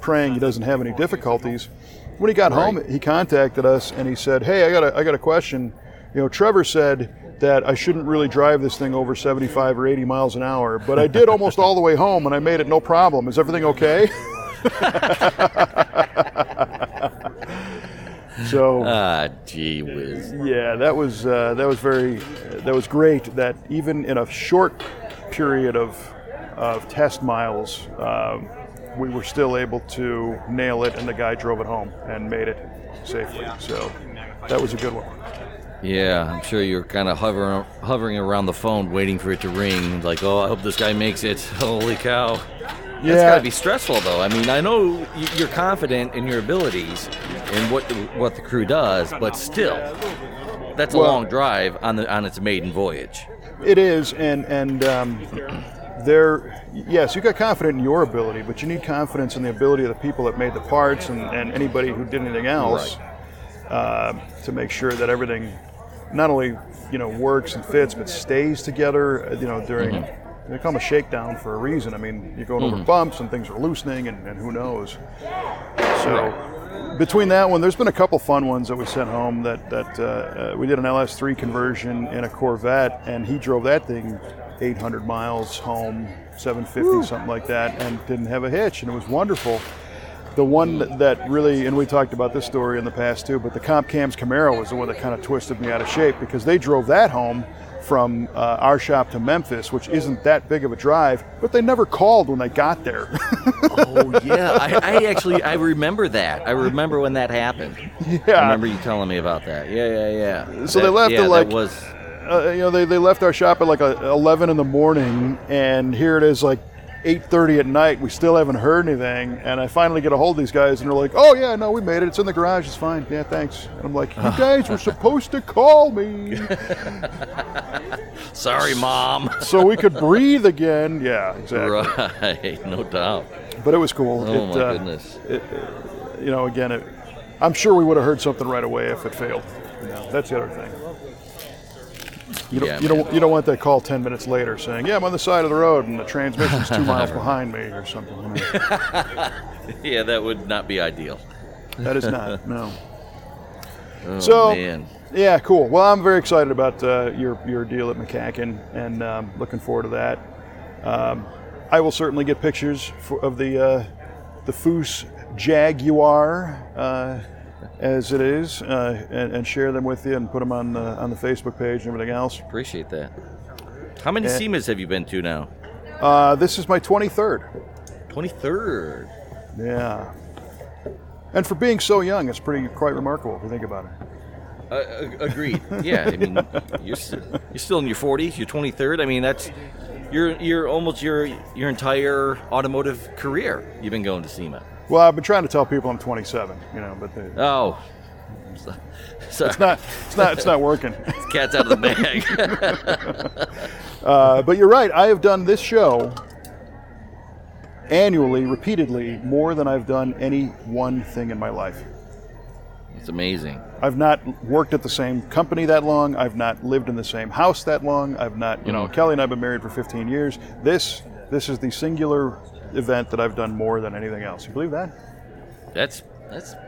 praying he doesn't have any difficulties. When he got home, he contacted us and he said, "Hey, I got a question. You know, Trevor said that I shouldn't really drive this thing over 75 or 80 miles an hour, but I did almost all the way home and I made it no problem. Is everything okay?" So, gee whiz. Yeah, that was great that even in a short period of test miles, we were still able to nail it, and the guy drove it home and made it safely. So that was a good one. Yeah, I'm sure you're kind of hovering around the phone waiting for it to ring. Like, oh, I hope this guy makes it. Holy cow. Yeah. That's got to be stressful, though. I mean, I know you're confident in your abilities and what the crew does, but still, that's a long drive on its maiden voyage. It is, and you got confident in your ability, but you need confidence in the ability of the people that made the parts and anybody who did anything else. Right. To make sure that everything not only, you know, works and fits, but stays together, you know, during, mm-hmm. they call them a shakedown for a reason. I mean, you're going mm-hmm. over bumps and things are loosening and who knows. So between that one, there's been a couple fun ones that we sent home that we did an LS3 conversion in a Corvette, and he drove that thing 800 miles home, 750, Woo. Something like that, and didn't have a hitch, and it was wonderful. The one that really, and we talked about this story in the past too, but the Comp Cam's Camaro was the one that kind of twisted me out of shape, because they drove that home from our shop to Memphis, which isn't that big of a drive, but they never called when they got there. Oh, yeah. I remember that. I remember when that happened. Yeah. I remember you telling me about that. Yeah. So that, they left it like... they left our shop at like 11 in the morning, and here it is like 8:30 at night. We still haven't heard anything, and I finally get a hold of these guys, and they're like, "Oh yeah, no, we made it. It's in the garage. It's fine. Yeah, thanks." And I'm like, "You guys were supposed to call me." Sorry, Mom. So we could breathe again. Yeah, exactly. Right, no doubt. But it was cool. Oh my goodness. I'm sure we would have heard something right away if it failed. You know, that's the other thing. You don't want that call 10 minutes later saying, "Yeah, I'm on the side of the road and the transmission's 2 miles behind me" or something. Yeah, that would not be ideal. That is not, no. Oh, so, man. Yeah, cool. Well, I'm very excited about your deal at McCacken, and looking forward to that. I will certainly get pictures of the Foose Jaguar. As it is, and share them with you and put them on the Facebook page and everything else. Appreciate that. How many SEMAs have you been to now? This is my 23rd. 23rd. Yeah. And for being so young, it's quite remarkable if you think about it. Agreed. Yeah, I mean, you're still in your 40s. Your 23rd. I mean, that's you're almost your entire automotive career. You've been going to SEMA. Well, I've been trying to tell people I'm 27, you know, but sorry. It's not working. Cat's out of the bag. But you're right. I have done this show annually, repeatedly, more than I've done any one thing in my life. It's amazing. I've not worked at the same company that long. I've not lived in the same house that long. I've not, you know, Kelly and I've been married for 15 years. This is the singular event that I've done more than anything else. You believe that? That's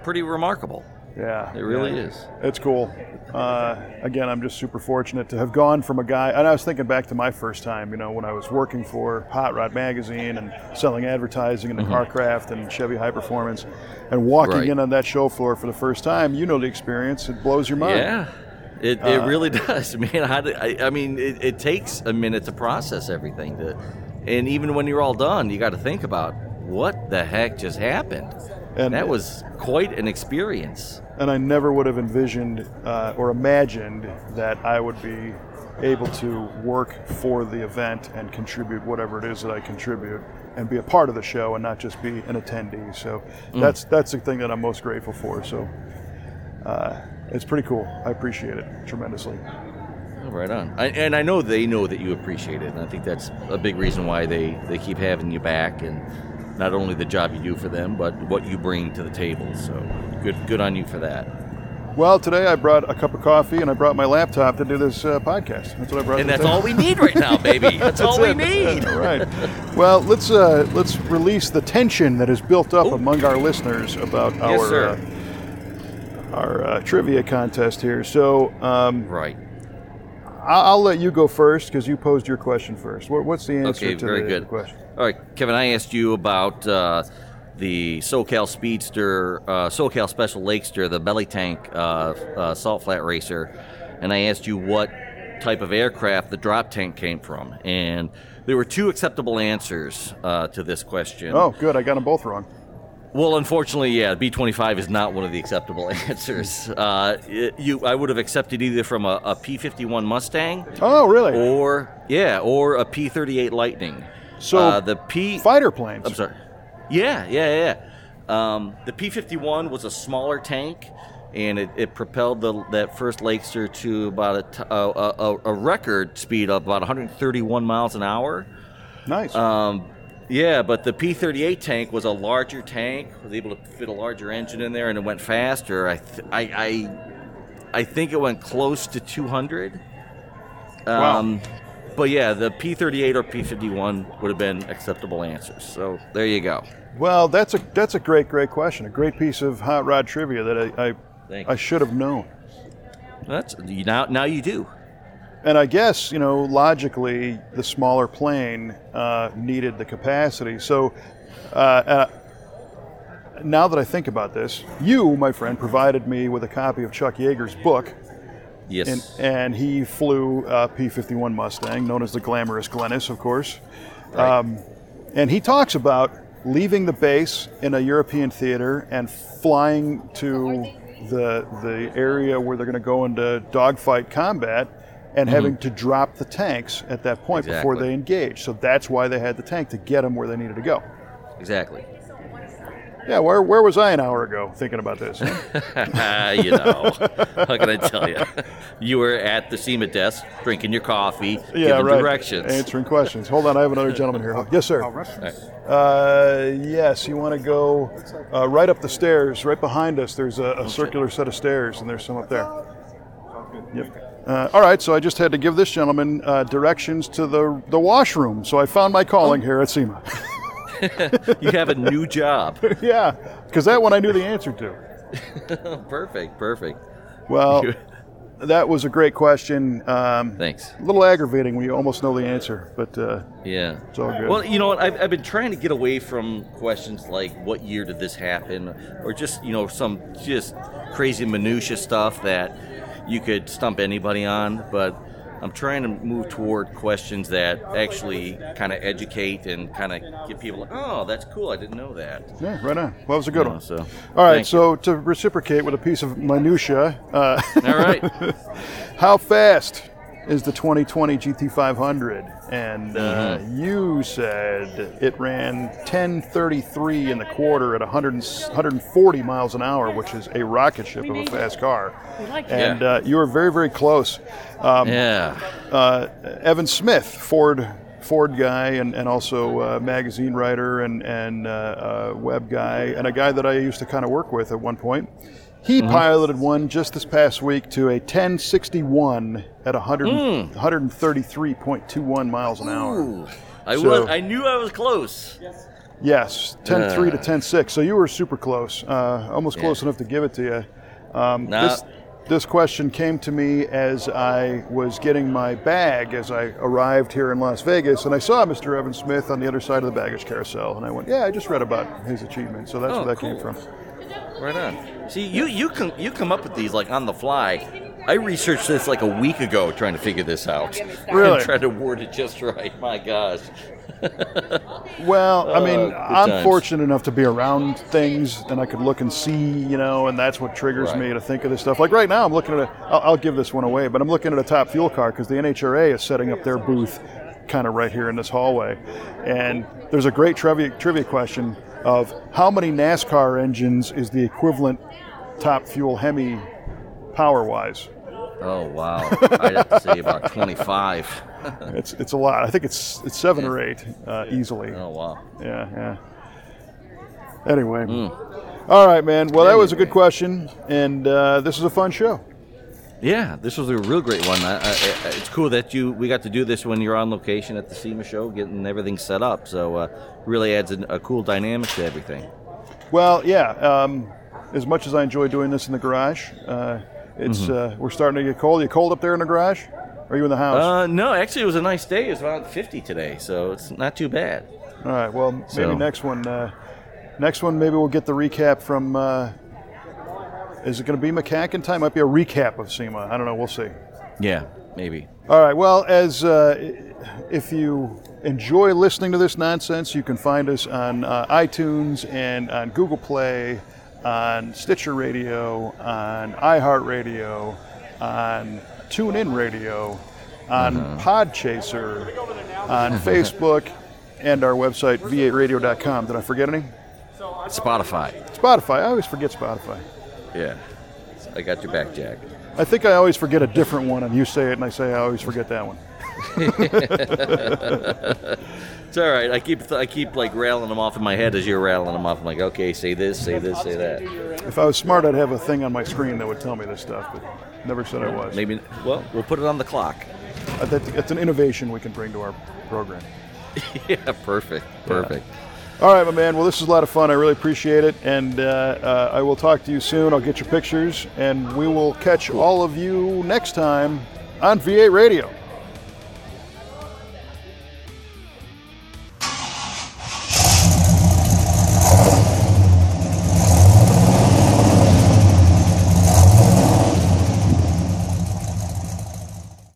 pretty remarkable. Yeah. It really is. It's cool. Again, I'm just super fortunate to have gone from a guy, and I was thinking back to my first time, you know, when I was working for Hot Rod Magazine and selling advertising in the Car Craft and Chevy High Performance, and walking in on that show floor for the first time, you know the experience, it blows your mind. Yeah. It really does, man. I mean, it takes a minute to process everything. And even when you're all done, you got to think about what the heck just happened. And that was quite an experience. And I never would have envisioned or imagined that I would be able to work for the event and contribute whatever it is that I contribute and be a part of the show and not just be an attendee. So that's the thing that I'm most grateful for. So it's pretty cool. I appreciate it tremendously. Right on. And I know they know that you appreciate it, and I think that's a big reason why they keep having you back, and not only the job you do for them, but what you bring to the table. So good on you for that. Well, today I brought a cup of coffee and I brought my laptop to do this podcast. That's what I brought. And that's all we need right now, baby. That's all we need. All right. Well, let's release the tension that is built up among our listeners about our trivia contest here. So right. I'll let you go first because you posed your question first. What's the answer to the question? All right, Kevin, I asked you about the SoCal Special Lakester, the belly tank salt flat racer, and I asked you what type of aircraft the drop tank came from. And there were two acceptable answers to this question. Oh, good. I got them both wrong. Well, unfortunately, B-25 is not one of the acceptable answers. I would have accepted either from a P-51 Mustang. Oh, really? Or a P-38 Lightning. So fighter planes. I'm sorry. Yeah. The P-51 was a smaller tank, and it propelled that first Lakester to about a record speed of about 131 miles an hour. Nice. Yeah, but the P-38 tank was a larger tank. Was able to fit a larger engine in there, and it went faster. I think it went close to 200. Wow. But yeah, the P-38 or P-51 would have been acceptable answers. So there you go. Well, that's a great question. A great piece of hot rod trivia that I should have known. Now you do. And I guess, you know, logically, the smaller plane needed the capacity. So now that I think about this, you, my friend, provided me with a copy of Chuck Yeager's book. Yes. And he flew a P-51 Mustang, known as the Glamorous Glennis, of course. Right. And he talks about leaving the base in a European theater and flying to the area where they're going to go into dogfight combat, and having to drop the tanks at that point before they engage. So that's why they had the tank, to get them where they needed to go. Exactly. Yeah, where was I an hour ago thinking about this? You know, how can I tell you? You were at the SEMA desk drinking your coffee, giving directions. Answering questions. Hold on, I have another gentleman here. Yes, sir. Yes, you want to go right up the stairs, right behind us. There's a circular set of stairs, and there's some up there. Yep. All right, so I just had to give this gentleman directions to the washroom, so I found my calling here at SEMA. You have a new job. Yeah, because that one I knew the answer to. Perfect. Well, that was a great question. Thanks. A little aggravating when you almost know the answer, but it's all good. Well, you know what? I've been trying to get away from questions like what year did this happen, or just, you know, some just crazy minutia stuff that you could stump anybody on, but I'm trying to move toward questions that actually kind of educate and kind of get people like, oh, that's cool, I didn't know that. Yeah, right on. Well, that was a good one. So. All right, so to reciprocate with a piece of minutia. All right. How fast is the 2020 GT500? And you said it ran 10:33 in the quarter at 140 miles an hour, which is a rocket ship of a fast car. And you were very, very close. Evan Smith, Ford guy, and also a magazine writer and web guy, and a guy that I used to kind of work with at one point. He piloted one just this past week to a 1061 at 133.21 miles an hour. Ooh, I knew I was close. Yes, 10.3 to 10.6. So you were super close, almost close enough to give it to you. This question came to me as I was getting my bag as I arrived here in Las Vegas, and I saw Mr. Evan Smith on the other side of the baggage carousel, and I went, yeah, I just read about his achievement, so that's where that came from. Right on. See, you come up with these like on the fly. I researched this like a week ago trying to figure this out. Really? And trying to word it just right. My gosh. Well, I mean, I'm fortunate enough to be around things, and I could look and see, and that's what triggers me to think of this stuff. Like right now, I'm looking at I'll give this one away, but I'm looking at a top fuel car because the NHRA is setting up their booth kind of right here in this hallway. And there's a great trivia question of how many NASCAR engines is the equivalent top fuel Hemi power-wise. Oh, wow. I'd have to say about 25. It's a lot. I think it's 7 or 8 easily. Oh, wow. Yeah. Anyway. All right, man. Well, that was a good question, and this is a fun show. Yeah, this was a real great one. It's cool that we got to do this when you're on location at the SEMA show, getting everything set up, so really adds a cool dynamic to everything. Well, yeah. As much as I enjoy doing this in the garage, we're starting to get cold. You cold up there in the garage? Or are you in the house? No, actually it was a nice day. It was about 50 today, so it's not too bad. All right, well, maybe next one maybe we'll get the recap from, is it going to be McCacken time? Might be a recap of SEMA. I don't know, we'll see. Yeah, maybe. All right, well, if you enjoy listening to this nonsense, you can find us on iTunes and on Google Play, on Stitcher Radio, on iHeartRadio, on TuneIn Radio, on Podchaser, on Facebook, and our website, v8radio.com. Did I forget any? Spotify. I always forget Spotify. Yeah. I got your back, Jack. I think I always forget a different one, and you say it, and I say I always forget that one. It's all right. I keep like rattling them off in my head as you're rattling them off. I'm like, okay, say this, say that. If I was smart, I'd have a thing on my screen that would tell me this stuff, but never said I was. Maybe. Well, we'll put it on the clock. That's an innovation we can bring to our program. Yeah, perfect. Yeah. All right, my man. Well, this is a lot of fun. I really appreciate it, and I will talk to you soon. I'll get your pictures, and we will catch all of you next time on V8 Radio.